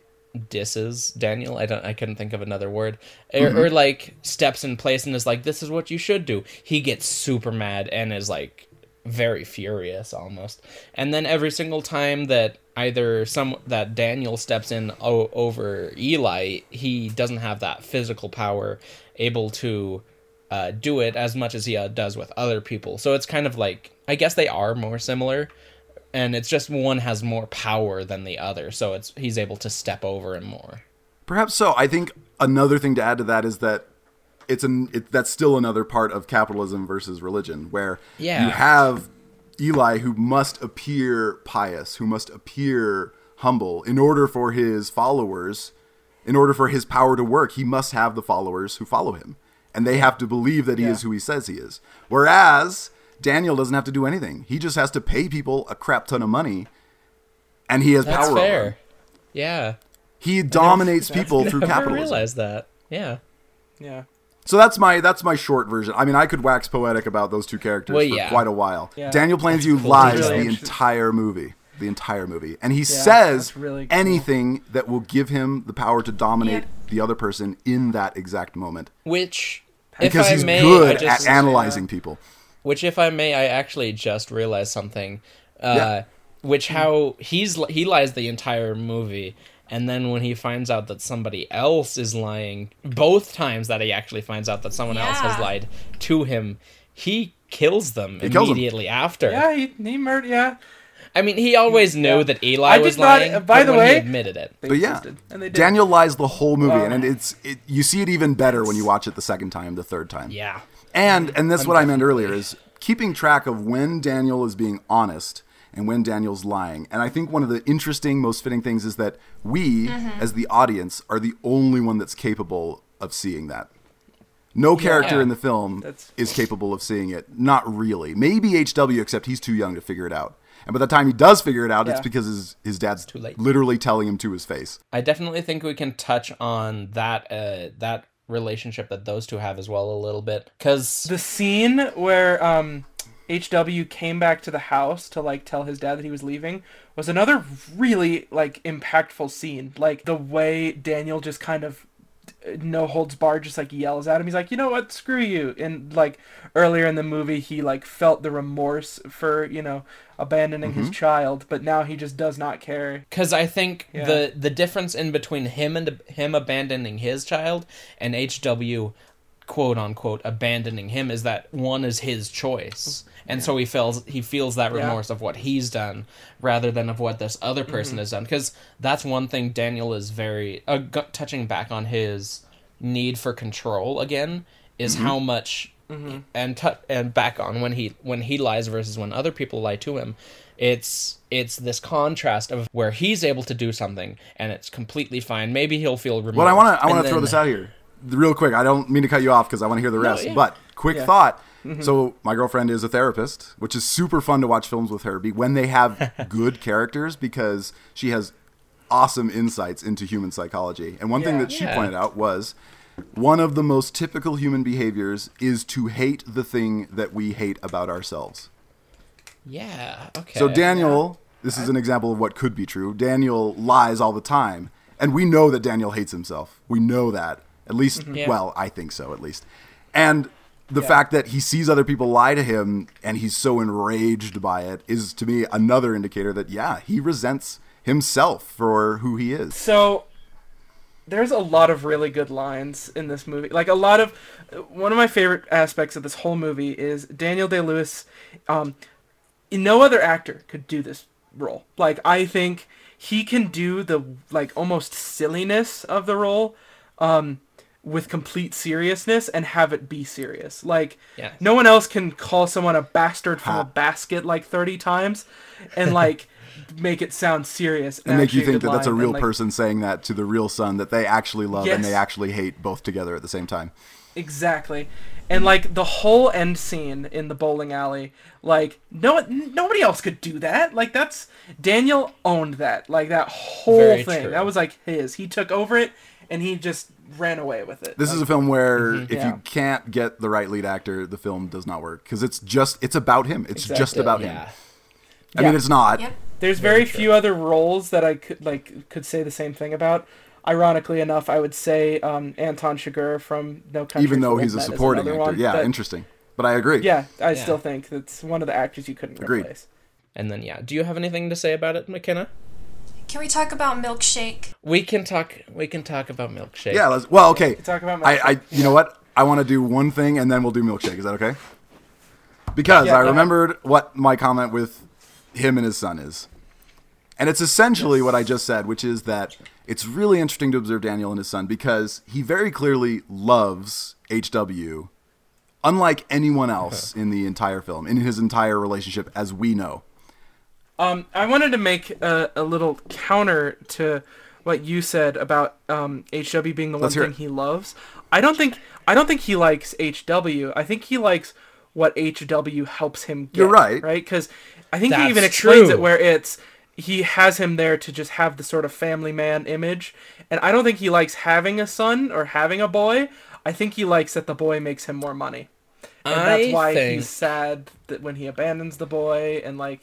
disses Daniel. I don't. I couldn't think of another word. Or, mm-hmm. or like steps in place and is like, "This is what you should do." He gets super mad and is like very furious almost. And then every single time that either some that Daniel steps in o- over Eli, he doesn't have that physical power able to uh, do it as much as he uh, does with other people. So it's kind of like I guess they are more similar. And it's just one has more power than the other, so it's he's able to step over him more. Perhaps so. I think another thing to add to that is that it's an it, that's still another part of capitalism versus religion, where yeah. you have Eli who must appear pious, who must appear humble in order for his followers, in order for his power to work. He must have the followers who follow him, and they have to believe that he yeah. is who he says he is. Whereas Daniel doesn't have to do anything. He just has to pay people a crap ton of money, and he has that's power fair. over them. Yeah. He dominates people through capitalism. I never realized that. Yeah. Yeah. So that's my that's my short version. I mean, I could wax poetic about those two characters well, for yeah. quite a while. Yeah. Daniel Plainview cool. lies really the entire movie. The entire movie. And he yeah, says really cool. anything that will give him the power to dominate yeah. the other person in that exact moment. Which, because if I he's may, good I just, at analyzing yeah. people. Which, if I may, I actually just realized something. Uh, yeah. Which how he's he lies the entire movie, and then when he finds out that somebody else is lying, both times that he actually finds out that someone yeah. else has lied to him, he kills them he kills immediately him. after. Yeah, he, he murdered. Yeah. I mean, he always knew yeah. that Eli I was did lying, not, uh, by the way, he admitted it. But yeah, and they Daniel lies the whole movie, wow. and it's it, you see it even better when you watch it the second time, the third time. Yeah. And and that's what I meant earlier is keeping track of when Daniel is being honest and when Daniel's lying. And I think one of the interesting, most fitting things is that we, mm-hmm. as the audience, are the only one that's capable of seeing that. No character yeah. in the film that's... is capable of seeing it. Not really. Maybe H W, except he's too young to figure it out. And by the time he does figure it out, yeah. it's because his, his dad's too late. Literally telling him to his face. I definitely think we can touch on that uh, that. relationship that those two have as well a little bit, because the scene where um H W came back to the house to like tell his dad that he was leaving was another really like impactful scene. Like the way Daniel just kind of no holds barred, just like yells at him. He's like, you know what, screw you. And like earlier in the movie, he like felt the remorse for, you know, abandoning mm-hmm. his child, but now he just does not care. Because I think yeah. the the difference in between him and him abandoning his child and H W quote unquote abandoning him is that one is his choice, and yeah. so he feels he feels that remorse yeah. of what he's done rather than of what this other person mm-hmm. has done. Because that's one thing Daniel is very uh, g- touching back on his need for control again is mm-hmm. how much mm-hmm. and t- and back on when he when he lies versus when other people lie to him. It's it's this contrast of where he's able to do something and it's completely fine. Maybe he'll feel remorse. Well, I want to I want to throw this out here. Real quick, I don't mean to cut you off because I want to hear the rest, no, yeah. but quick yeah. thought. Mm-hmm. So my girlfriend is a therapist, which is super fun to watch films with her when they have good characters, because she has awesome insights into human psychology. And one yeah, thing that she yeah. pointed out was one of the most typical human behaviors is to hate the thing that we hate about ourselves. Yeah. Okay. So Daniel, yeah. this is an example of what could be true. Daniel lies all the time, and we know that Daniel hates himself. We know that. At least, mm-hmm. yeah. well, I think so, at least. And the yeah. fact that he sees other people lie to him and he's so enraged by it is, to me, another indicator that, yeah, he resents himself for who he is. So there's a lot of really good lines in this movie. Like, a lot of... One of my favorite aspects of this whole movie is Daniel Day-Lewis. Um, no other actor could do this role. Like, I think he can do the, like, almost silliness of the role. Um... with complete seriousness and have it be serious. Like yeah. no one else can call someone a bastard from huh. a basket like thirty times and like make it sound serious. And, and make you think that that's a real and, like, person saying that to the real son that they actually love yes. and they actually hate both together at the same time. Exactly. And like the whole end scene in the bowling alley, like no nobody else could do that. Like that's Daniel owned that. Like that whole Very thing. True. That was like his. He took over it and he just ran away with it. This is a film where mm-hmm. if yeah. you can't get the right lead actor, the film does not work. Because it's just, it's about him. It's exactly. just about yeah. him. I yeah. mean, it's not. Yep. There's very, very few other roles that I could like could say the same thing about. Ironically enough, I would say um, Anton Chigurh from No Country for Old Men. Even though he's a supporting actor. One, yeah, but, interesting. But I agree. Yeah, I yeah. still think that's one of the actors you couldn't Agreed. Replace. And then, yeah. Do you have anything to say about it, McKenna? Can we talk about Milkshake? We can talk. We can talk about Milkshake. Yeah. Let's, well, okay. We can talk about Milkshake. I, I, you yeah. know what? I want to do one thing, and then we'll do Milkshake. Is that okay? Because yeah, yeah, I remembered ahead. What my comment with him and his son is, and it's essentially yes. what I just said, which is that it's really interesting to observe Daniel and his son because he very clearly loves H W, unlike anyone else okay. in the entire film, in his entire relationship as we know. Um, I wanted to make a, a little counter to what you said about um, H W being the Let's one thing it. He loves. I don't think I don't think he likes H W. I think he likes what H W helps him get. You're right. Right? Because I think That's he even explains true. It where it's he has him there to just have the sort of family man image. And I don't think he likes having a son or having a boy. I think he likes that the boy makes him more money. And I that's why think... he's sad that when he abandons the boy and like...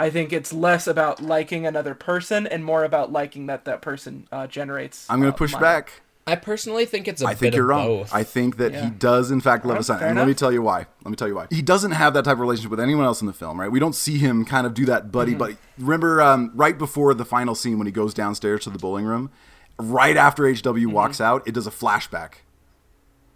I think it's less about liking another person and more about liking that that person uh, generates. I'm going to uh, push money. Back. I personally think it's a I bit think you're of wrong. Both. I think that yeah. he does, in fact, love his son. And enough. Let me tell you why. Let me tell you why. He doesn't have that type of relationship with anyone else in the film, right? We don't see him kind of do that buddy-buddy. Mm-hmm. Remember um, right before the final scene when he goes downstairs to the bowling room, right after H W mm-hmm. walks out, it does a flashback.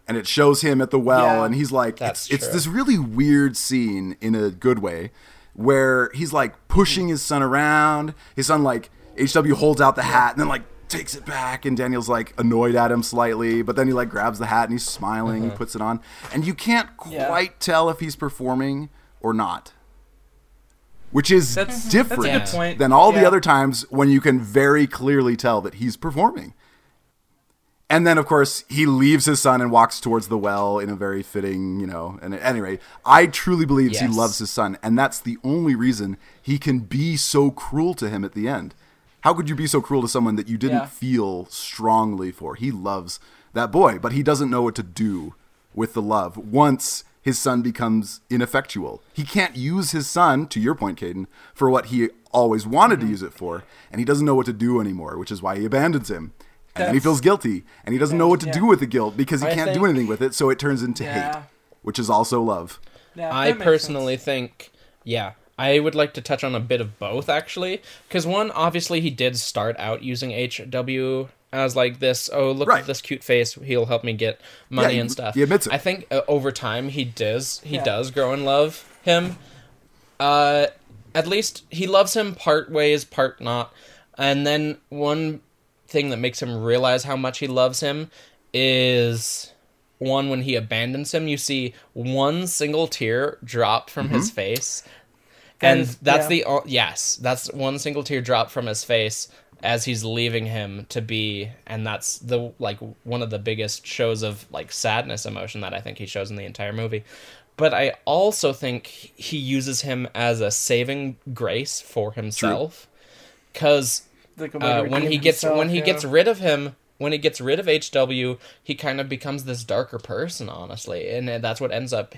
And it shows him at the well, yeah, and he's like, it's, it's this really weird scene in a good way. Where he's like pushing his son around. His son like H W holds out the hat and then like takes it back, and Daniel's like annoyed at him slightly, but then he like grabs the hat and he's smiling mm-hmm. and puts it on, and you can't quite yeah. tell if he's performing or not, which is that's, different that's a good point. Than all yeah. the other times when you can very clearly tell that he's performing. And then, of course, he leaves his son and walks towards the well in a very fitting, you know. And at any rate, I truly believe yes. he loves his son. And that's the only reason he can be so cruel to him at the end. How could you be so cruel to someone that you didn't yeah. feel strongly for? He loves that boy, but he doesn't know what to do with the love once his son becomes ineffectual. He can't use his son, to your point, Kaden, for what he always wanted mm-hmm. to use it for. And he doesn't know what to do anymore, which is why he abandons him. And then he feels guilty, and he doesn't know what to yeah. do with the guilt because he I can't think, do anything with it, so it turns into yeah. hate, which is also love. Yeah, I personally sense. think, yeah, I would like to touch on a bit of both, actually. Because one, obviously, he did start out using H W as, like, this, oh, look right. at this cute face, he'll help me get money yeah, he, and stuff. He admits it. I think uh, over time, he does, he yeah. does grow and love him. Uh, at least he loves him part ways, part not. And then one thing that makes him realize how much he loves him is one, when he abandons him, you see one single tear drop from mm-hmm. his face, and, and that's yeah. the yes that's one single tear drop from his face as he's leaving him to be. And that's the like one of the biggest shows of like sadness emotion that I think he shows in the entire movie. But I also think he uses him as a saving grace for himself, because Like uh, when he gets himself, when he yeah. gets rid of him, when he gets rid of H W, he kind of becomes this darker person, honestly, and that's what ends up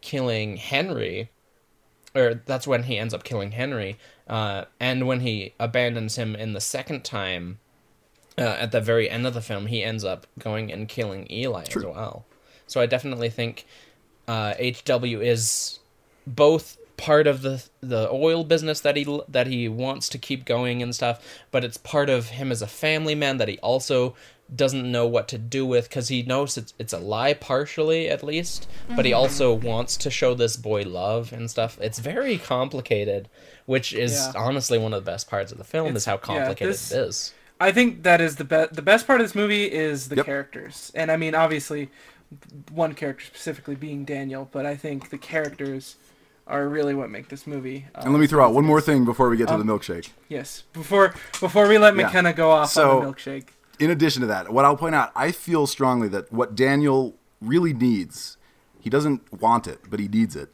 killing Henry, or that's when he ends up killing Henry. Uh, and when he abandons him in the second time, uh, at the very end of the film, he ends up going and killing Eli True. as well. So I definitely think uh, H W is both part of the the oil business that he that he wants to keep going and stuff, but it's part of him as a family man that he also doesn't know what to do with, because he knows it's, it's a lie partially at least, mm-hmm. but he also wants to show this boy love and stuff. It's very complicated, which is yeah. honestly one of the best parts of the film, it's, is how complicated yeah, this, it is. I think that is the best the best part of this movie is the yep. characters, and I mean obviously one character specifically being Daniel, but I think the characters are really what make this movie. Um, and let me throw out one more thing before we get to um, the milkshake. Yes, before before we let McKenna yeah. go off so, on the milkshake. In addition to that, what I'll point out, I feel strongly that what Daniel really needs, he doesn't want it, but he needs it,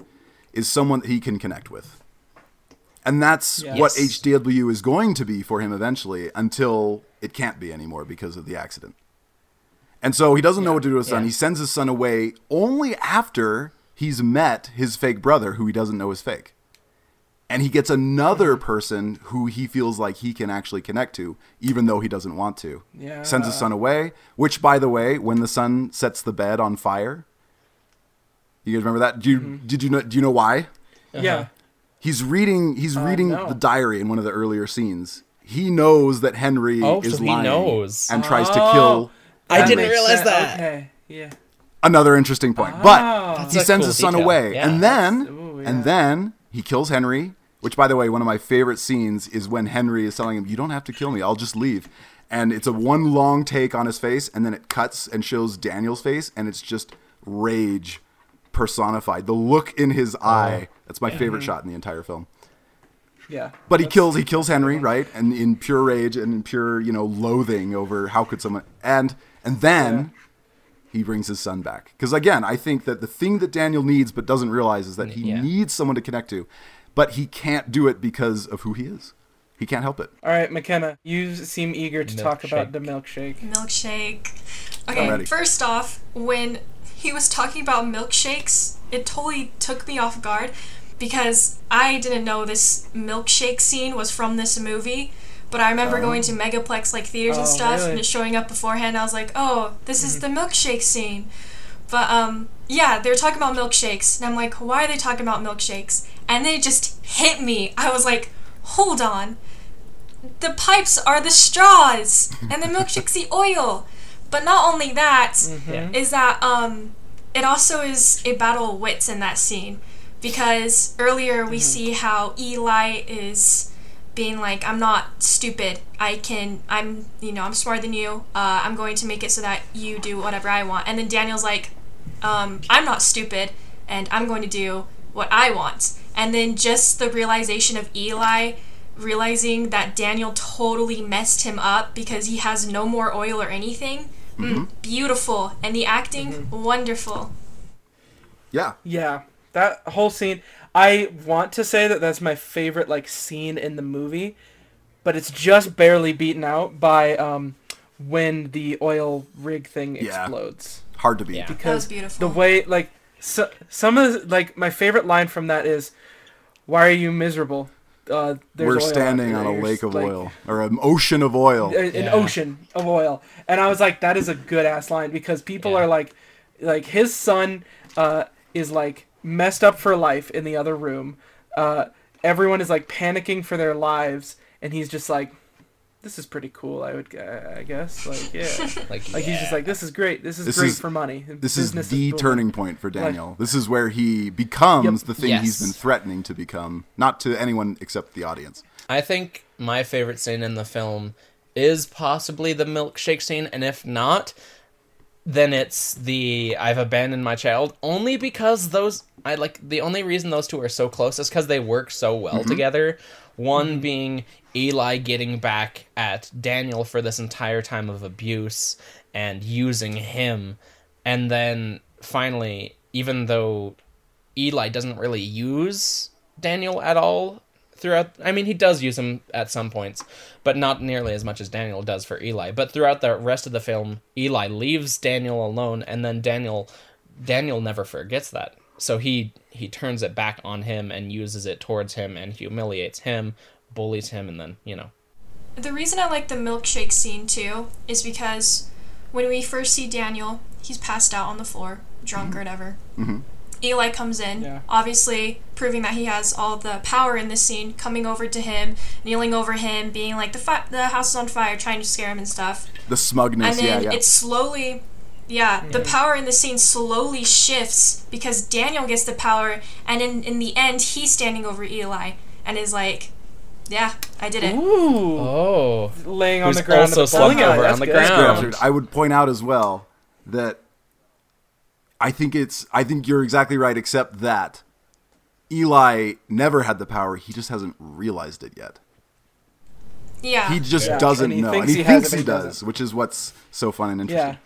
is someone that he can connect with. And that's yes. what H W is going to be for him eventually, until it can't be anymore because of the accident. And so he doesn't yeah. know what to do with his yeah. son. He sends his son away only after he's met his fake brother, who he doesn't know is fake. And he gets another person who he feels like he can actually connect to, even though he doesn't want to. Yeah. Sends his son away, which, by the way, when the son sets the bed on fire, you guys remember that? Do you, mm-hmm. did you know, do you know why? Uh-huh. Yeah. He's reading, he's uh, reading no. the diary in one of the earlier scenes. He knows that Henry oh, is so lying he knows. and tries oh, to kill. I Henry. didn't realize that. Okay. Yeah. Another interesting point, oh, but he sends cool his son detail. away, yeah. and then Ooh, yeah. and then he kills Henry, which, by the way, one of my favorite scenes is when Henry is telling him, you don't have to kill me, I'll just leave. And it's a one long take on his face, and then it cuts and shows Daniel's face, and it's just rage personified. The look in his eye, that's my favorite shot in the entire film. Yeah, but he kills he kills Henry, right? And in pure rage and in pure, you know, loathing over how could someone, and and then yeah. he brings his son back. Because again, I think that the thing that Daniel needs but doesn't realize is that he yeah. needs someone to connect to, but he can't do it because of who he is. He can't help it. All right, McKenna, you seem eager to milkshake. talk about the milkshake. Milkshake. Okay, first off, when he was talking about milkshakes, it totally took me off guard because I didn't know this milkshake scene was from this movie. But I remember um, going to Megaplex, like, theaters oh, and stuff, really? and it's showing up beforehand. I was like, oh, this is the milkshake scene. But, um, yeah, they were talking about milkshakes. And I'm like, why are they talking about milkshakes? And then it just hit me. I was like, hold on. The pipes are the straws, and the milkshake's the oil. But not only that, mm-hmm. is that um, it also is a battle of wits in that scene. Because earlier we mm-hmm. see how Eli is being like, I'm not stupid, I can, I'm, you know, I'm smarter than you, uh, I'm going to make it so that you do whatever I want. And then Daniel's like, um, I'm not stupid, and I'm going to do what I want. And then just the realization of Eli realizing that Daniel totally messed him up because he has no more oil or anything, mm-hmm. mm, beautiful. And the acting, mm-hmm. wonderful. Yeah. Yeah, that whole scene. I want to say that that's my favorite, like, scene in the movie, but it's just barely beaten out by um, when the oil rig thing explodes. Yeah. Hard to beat. Yeah. Because that was beautiful. The way, like, so, some of the, like, my favorite line from that is, why are you miserable? uh, there's we're oil standing on a lake of like, oil or an ocean of oil. An yeah. ocean of oil. And I was like, that is a good ass line, because people yeah. are like, like his son uh, is like messed up for life in the other room. Uh, everyone is like panicking for their lives, and he's just like, this is pretty cool. I would, I guess, like, yeah, like, like yeah. he's just like, this is great. This is this great is, for money. This Business is the is turning point for Daniel. Like, this is where he becomes yep. the thing yes. he's been threatening to become, not to anyone except the audience. I think my favorite scene in the film is possibly the milkshake scene, and if not, then it's the I've abandoned my child. Only because those, I like the only reason those two are so close is because they work so well mm-hmm. together. One mm-hmm. being Eli getting back at Daniel for this entire time of abuse and using him. And then finally, even though Eli doesn't really use Daniel at all throughout... I mean, he does use him at some points, but not nearly as much as Daniel does for Eli. But throughout the rest of the film, Eli leaves Daniel alone, and then Daniel Daniel never forgets that. So he, he turns it back on him and uses it towards him and humiliates him, bullies him, and then, you know. The reason I like the milkshake scene, too, is because when we first see Daniel, he's passed out on the floor, drunk mm-hmm. or whatever. Mm-hmm. Eli comes in, yeah. obviously proving that he has all the power in this scene, coming over to him, kneeling over him, being like, the fi- the house is on fire, trying to scare him and stuff. The smugness, yeah, yeah. And then yeah. it slowly... Yeah, the power in the scene slowly shifts because Daniel gets the power, and in, in the end, he's standing over Eli and is like, yeah, I did it. Ooh. Oh. Laying on Who's the ground. Also slumped over That's on the good. ground. I would point out as well that I think it's, I think you're exactly right, except that Eli never had the power. He just hasn't realized it yet. Yeah. He just yeah. doesn't and he know. And he, he thinks he does, doesn't. Which is what's so fun and interesting. Yeah.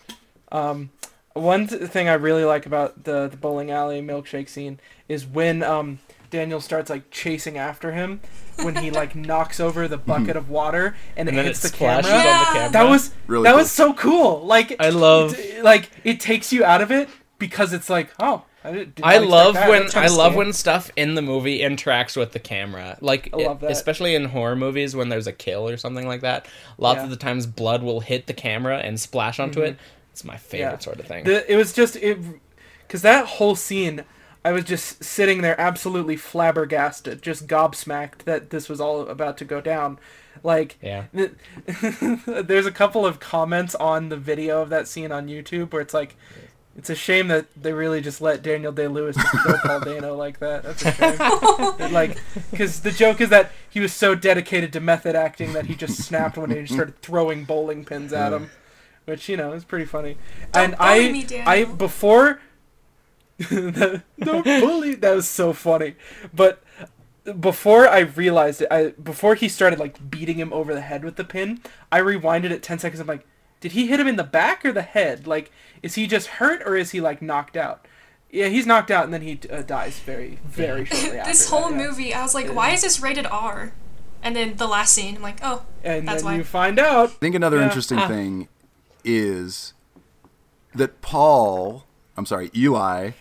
Um, one th- thing I really like about the, the bowling alley milkshake scene is when um, Daniel starts like chasing after him when he like knocks over the bucket of water and, and it hits it the, camera. On the camera. That was really that cool. was so cool. Like I love d- like it takes you out of it because it's like oh. I, did I love that. when I, I love when stuff in the movie interacts with the camera, like I love that. especially in horror movies when there's a kill or something like that. Lots yeah. of the times, blood will hit the camera and splash onto mm-hmm. it. It's my favorite yeah. sort of thing. The, it was just it, because that whole scene, I was just sitting there absolutely flabbergasted, just gobsmacked that this was all about to go down. Like, yeah. th- there's a couple of comments on the video of that scene on YouTube where it's like, it's a shame that they really just let Daniel Day-Lewis just kill Paul Dano like that. That's a shame. Like, because the joke is that he was so dedicated to method acting that he just snapped when they started throwing bowling pins at him. Which, you know, is pretty funny. Don't and I, me, I, before, don't bully, that was so funny. But before I realized it, I before he started, like, beating him over the head with the pin, I rewinded it ten seconds. I'm like, did he hit him in the back or the head? Like, is he just hurt or is he, like, knocked out? Yeah, he's knocked out and then he uh, dies very, very shortly after. This whole that, yeah. movie, I was like, yeah. why is this rated R? And then the last scene, I'm like, oh, and that's why. And then you find out. I think another yeah. interesting ah. thing is that Paul, I'm sorry, Eli,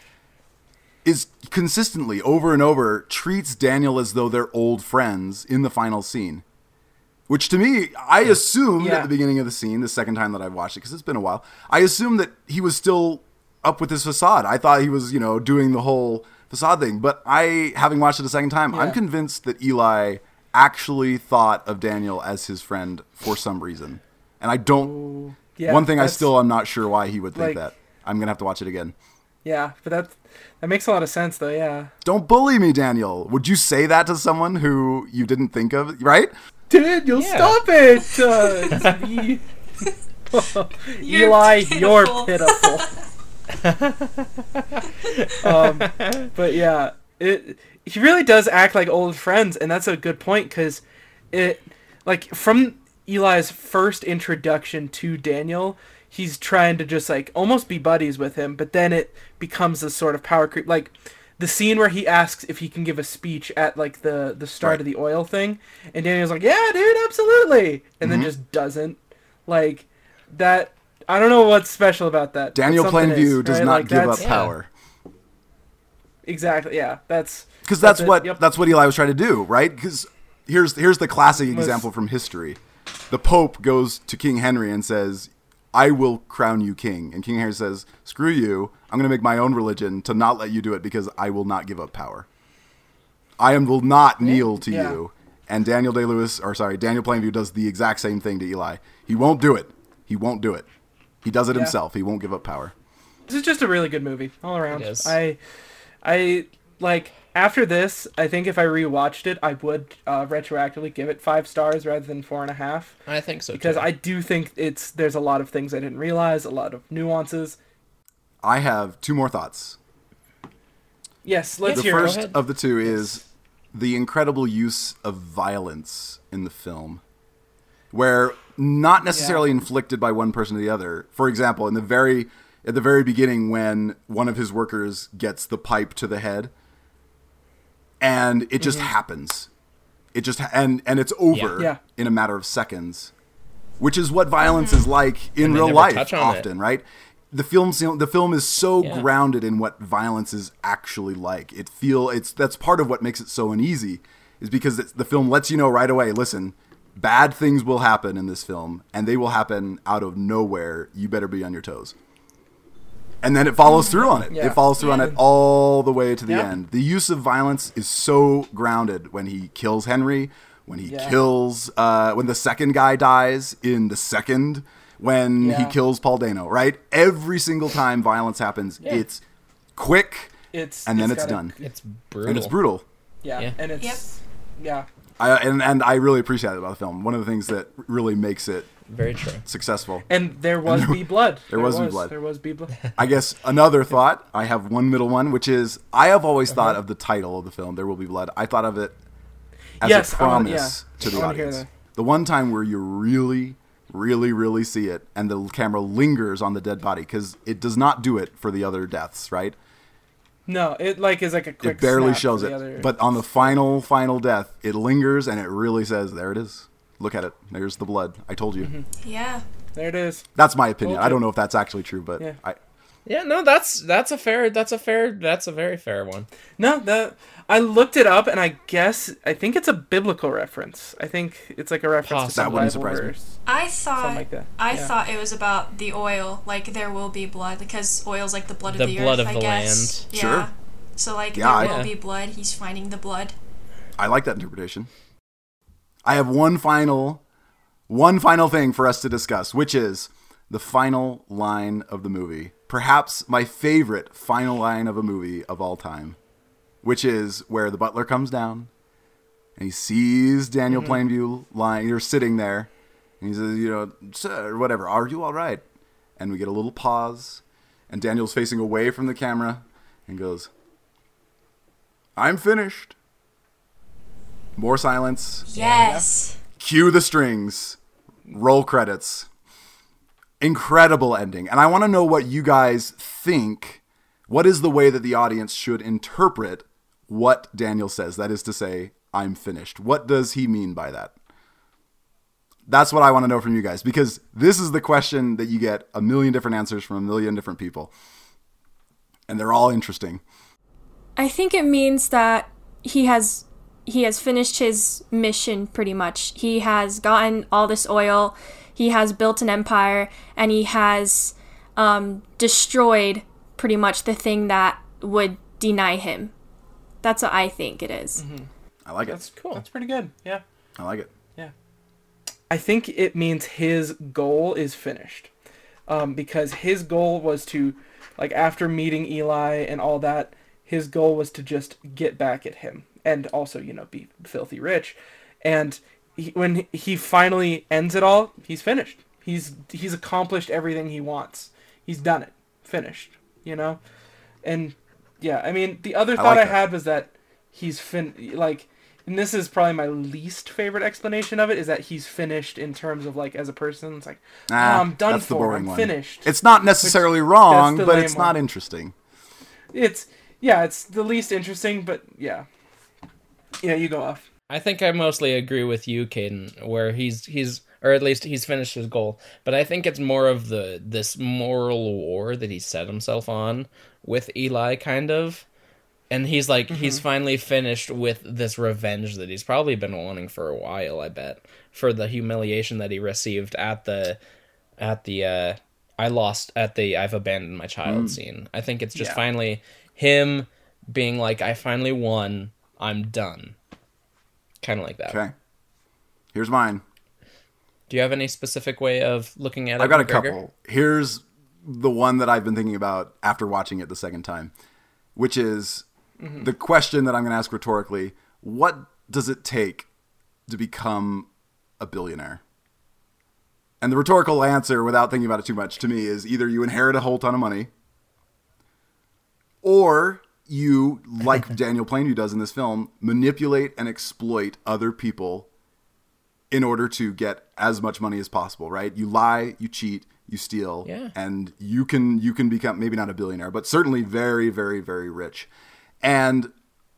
is consistently over and over treats Daniel as though they're old friends in the final scene. Which to me, I assumed yeah. at the beginning of the scene, the second time that I've watched it, because it's been a while, I assumed that he was still up with his facade. I thought he was, you know, doing the whole facade thing. But I, having watched it a second time, yeah. I'm convinced that Eli actually thought of Daniel as his friend for some reason. And I don't... Ooh. Yeah, one thing I still am not sure why he would think like, that. I'm going to have to watch it again. Yeah, but that that makes a lot of sense, though, yeah. Don't bully me, Daniel. Would you say that to someone who you didn't think of, right? Daniel, yeah. stop it! Uh, it's me. You're Eli, pitiful. You're pitiful. um, but yeah, it, he really does act like old friends, and that's a good point, because it, like, from... Eli's first introduction to Daniel, he's trying to just like almost be buddies with him, but then it becomes a sort of power creep. Like the scene where he asks if he can give a speech at like the, the start right. of the oil thing, and Daniel's like, yeah, dude, absolutely. And mm-hmm. then just doesn't. Like that, I don't know what's special about that. Daniel Plainview is, does right? not like, give up yeah. power. Exactly, yeah. That's Because that's, that's what yep. that's what Eli was trying to do, right? Because here's here's the classic Let's... example from history. The Pope goes to King Henry and says, I will crown you king. And King Henry says, screw you. I'm going to make my own religion to not let you do it because I will not give up power. I am, will not kneel to yeah. you. And Daniel Day-Lewis, or sorry, Daniel Plainview does the exact same thing to Eli. He won't do it. He won't do it. He does it yeah. himself. He won't give up power. This is just a really good movie all around. It is. I, I like, after this, I think if I rewatched it, I would uh, retroactively give it five stars rather than four and a half. I think so, because too. I do think it's there's a lot of things I didn't realize, a lot of nuances. I have two more thoughts. Yes, let's the hear it. The first ahead. Of the two is the incredible use of violence in the film, where not necessarily yeah. inflicted by one person to the other. For example, in the very at the very beginning, when one of his workers gets the pipe to the head. And it just mm-hmm. happens. It just ha- and and it's over yeah. Yeah. in a matter of seconds, which is what violence mm-hmm. is like in real life often, it. Right? The film the film is so yeah. grounded in what violence is actually like. It feel it's that's part of what makes it so uneasy, is because it's, the film lets you know right away. Listen, bad things will happen in this film, and they will happen out of nowhere. You better be on your toes. And then it follows through on it. Yeah. It follows through yeah. on it all the way to the yeah. end. The use of violence is so grounded when he kills Henry, when he yeah. kills, uh, when the second guy dies in the second, when yeah. he kills Paul Dano, right? Every single time violence happens, yeah. it's quick, it's, and then it's, it's done. A, it's brutal. And it's brutal. Yeah, yeah. and it's, yep. yeah. I, and, and I really appreciate it about the film. One of the things that really makes it very true successful. And there was and there, be blood. There, there was, was be blood. There was be blood. I guess another thought. I have one middle one, which is I have always uh-huh. thought of the title of the film, There Will Be Blood. I thought of it as yes, a promise wanna, yeah. to the audience. The one time where you really, really, really see it, and the camera lingers on the dead body because it does not do it for the other deaths, right? No, it like is like a quick. It barely shows it, other... but on the final, final death, it lingers and it really says, "There it is. Look at it. There's the blood. I told you." Mm-hmm. Yeah, there it is. That's my opinion. Told I don't you. know if that's actually true, but yeah. I. Yeah, no, that's that's a fair, that's a fair, that's a very fair one. No, the I looked it up, and I guess I think it's a biblical reference. I think it's like a reference Possibly. to the Bible. That wouldn't surprise me. I thought like that. I yeah. thought it was about the oil, like there will be blood, because oil's like the blood the of the blood earth, of I the guess. Land. Yeah. Sure. So like yeah, there I, will yeah. be blood. He's finding the blood. I like that interpretation. I have one final, one final thing for us to discuss, which is the final line of the movie. Perhaps my favorite final line of a movie of all time, which is where the butler comes down and he sees Daniel mm-hmm. Plainview lying, you're sitting there, and he says, you know, sir, whatever, are you all right? And we get a little pause, and Daniel's facing away from the camera and goes, I'm finished. More silence. Yes. Cue the strings. Roll credits. Incredible ending. And I want to know what you guys think. What is the way that the audience should interpret what Daniel says? That is to say, I'm finished. What does he mean by that? That's what I want to know from you guys, because this is the question that you get a million different answers from a million different people. And they're all interesting. I think it means that he has he has finished his mission pretty much. He has gotten all this oil. He has built an empire, and he has um, destroyed pretty much the thing that would deny him. That's what I think it is. Mm-hmm. I like it. That's cool. That's pretty good. Yeah. I like it. Yeah. I think it means his goal is finished, um, because his goal was to, like, after meeting Eli and all that, his goal was to just get back at him and also, you know, be filthy rich. And when he finally ends it all, he's finished. He's he's accomplished everything he wants. He's done it. Finished. You know? And, yeah, I mean, the other thought I, like I had was that he's, fin- like, and this is probably my least favorite explanation of it, is that he's finished in terms of, like, as a person. It's like, ah, oh, I'm done that's for. The boring I'm one. Finished. It's not necessarily Which, wrong, but it's one. Not interesting. It's, yeah, it's the least interesting, but, yeah. Yeah, you go off. I think I mostly agree with you, Kaden, where he's he's or at least he's finished his goal. But I think it's more of the this moral war that he set himself on with Eli, kind of, And he's like, mm-hmm. he's finally finished with this revenge that he's probably been wanting for a while, I bet, for the humiliation that he received at the, at the, uh, I lost at the, I've abandoned my child mm. scene. I think it's just yeah. finally him being like, I finally won. I'm done. Kind of like that. Okay. Here's mine. Do you have any specific way of looking at it? I've got a couple. Here's the one that I've been thinking about after watching it the second time, which is, mm-hmm. the question that I'm going to ask rhetorically, what does it take to become a billionaire? And the rhetorical answer, without thinking about it too much, to me is either you inherit a whole ton of money, or you, like Daniel Plainview does in this film, manipulate and exploit other people in order to get as much money as possible, right? You lie, you cheat, you steal, yeah. and you can you can become, maybe not a billionaire, but certainly very, very, very rich. And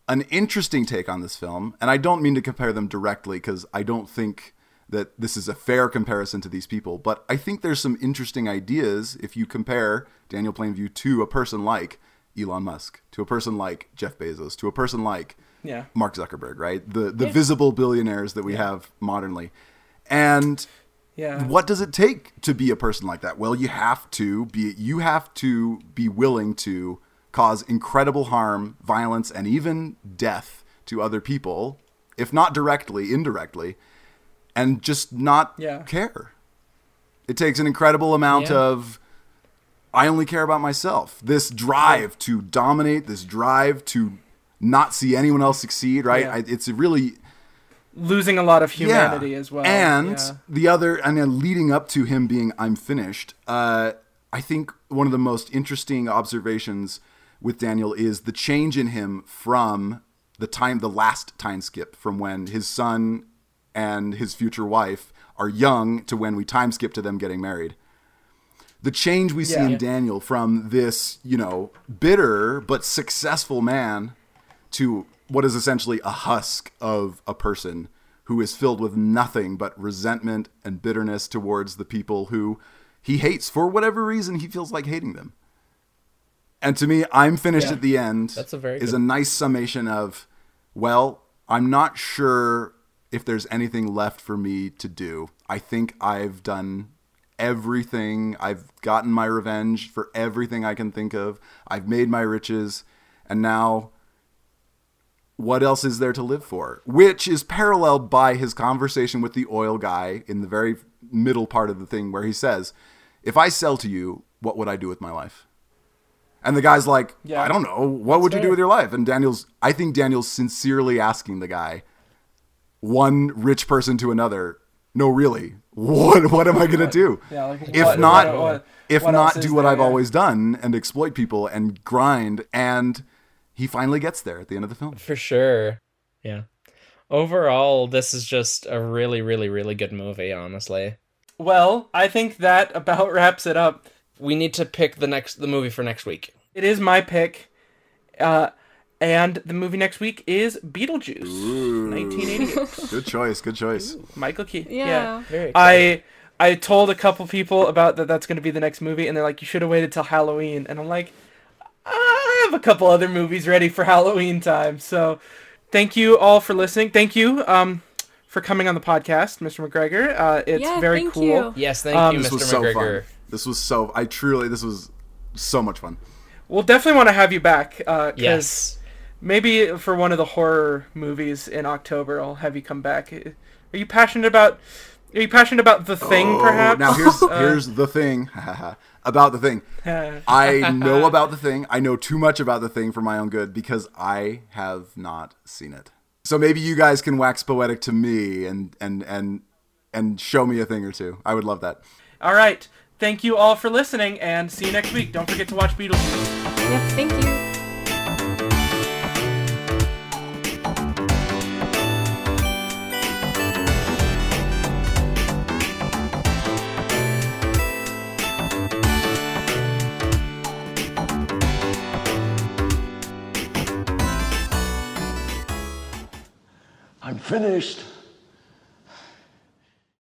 an interesting take on this film, and I don't mean to compare them directly because I don't think that this is a fair comparison to these people, but I think there's some interesting ideas if you compare Daniel Plainview to a person like Elon Musk, to a person like Jeff Bezos, to a person like yeah. Mark Zuckerberg, right? The the yeah. visible billionaires that we yeah. have modernly. And yeah. what does it take to be a person like that? Well, you have to be you have to be willing to cause incredible harm, violence, and even death to other people, if not directly, indirectly, and just not yeah. care. It takes an incredible amount yeah. of, I only care about myself. This drive to dominate, this drive to not see anyone else succeed, right? Yeah. I, it's really... losing a lot of humanity yeah. as well. And yeah. the other, and then leading up to him being, I'm finished, uh, I think one of the most interesting observations with Daniel is the change in him from the time, the last time skip from when his son and his future wife are young to when we time skip to them getting married. The change we yeah, see in yeah. Daniel from this, you know, bitter but successful man to what is essentially a husk of a person who is filled with nothing but resentment and bitterness towards the people who he hates for whatever reason he feels like hating them. And to me, I'm finished yeah. at the end. That's a very is good. a nice summation of, well, I'm not sure if there's anything left for me to do. I think I've done everything. I've gotten my revenge for everything I can think of. I've made my riches. And now what else is there to live for? Which is paralleled by his conversation with the oil guy in the very middle part of the thing where he says, if I sell to you, what would I do with my life? And the guy's like, yeah, I don't know. What would you fair. do with your life? And Daniel's, I think Daniel's sincerely asking the guy, one rich person to another, no, really, what what am I going to do? Yeah, like, if what, not, what, what, if what not do what there, I've yeah. always done and exploit people and grind. And he finally gets there at the end of the film. For sure. Yeah. Overall, this is just a really, really, really good movie, honestly. Well, I think that about wraps it up. We need to pick the next the movie for next week. It is my pick, uh, and the movie next week is Beetlejuice, Ooh. nineteen eighty-eight. Good choice, good choice. Ooh, Michael Keaton. Yeah, yeah. Very I I told a couple people about that. That's going to be the next movie, and they're like, "You should have waited till Halloween." And I'm like, I have a couple other movies ready for Halloween time. So, thank you all for listening. Thank you. Um, For coming on the podcast, Mister McGregor, uh, it's yeah, very thank cool. You. Yes, thank um, you, Mister This McGregor. So this was so. I truly. This was so much fun. We'll definitely want to have you back. Uh, yes. Maybe for one of the horror movies in October, I'll have you come back. Are you passionate about? Are you passionate about The Thing? Oh, perhaps. Now here's uh, here's The Thing. About The Thing. I know about The Thing. I know too much about The Thing for my own good because I have not seen it. So maybe you guys can wax poetic to me and, and and and show me a thing or two. I would love that. All right. Thank you all for listening, and see you next week. Don't forget to watch Beetlejuice. Yep, thank you. Finished.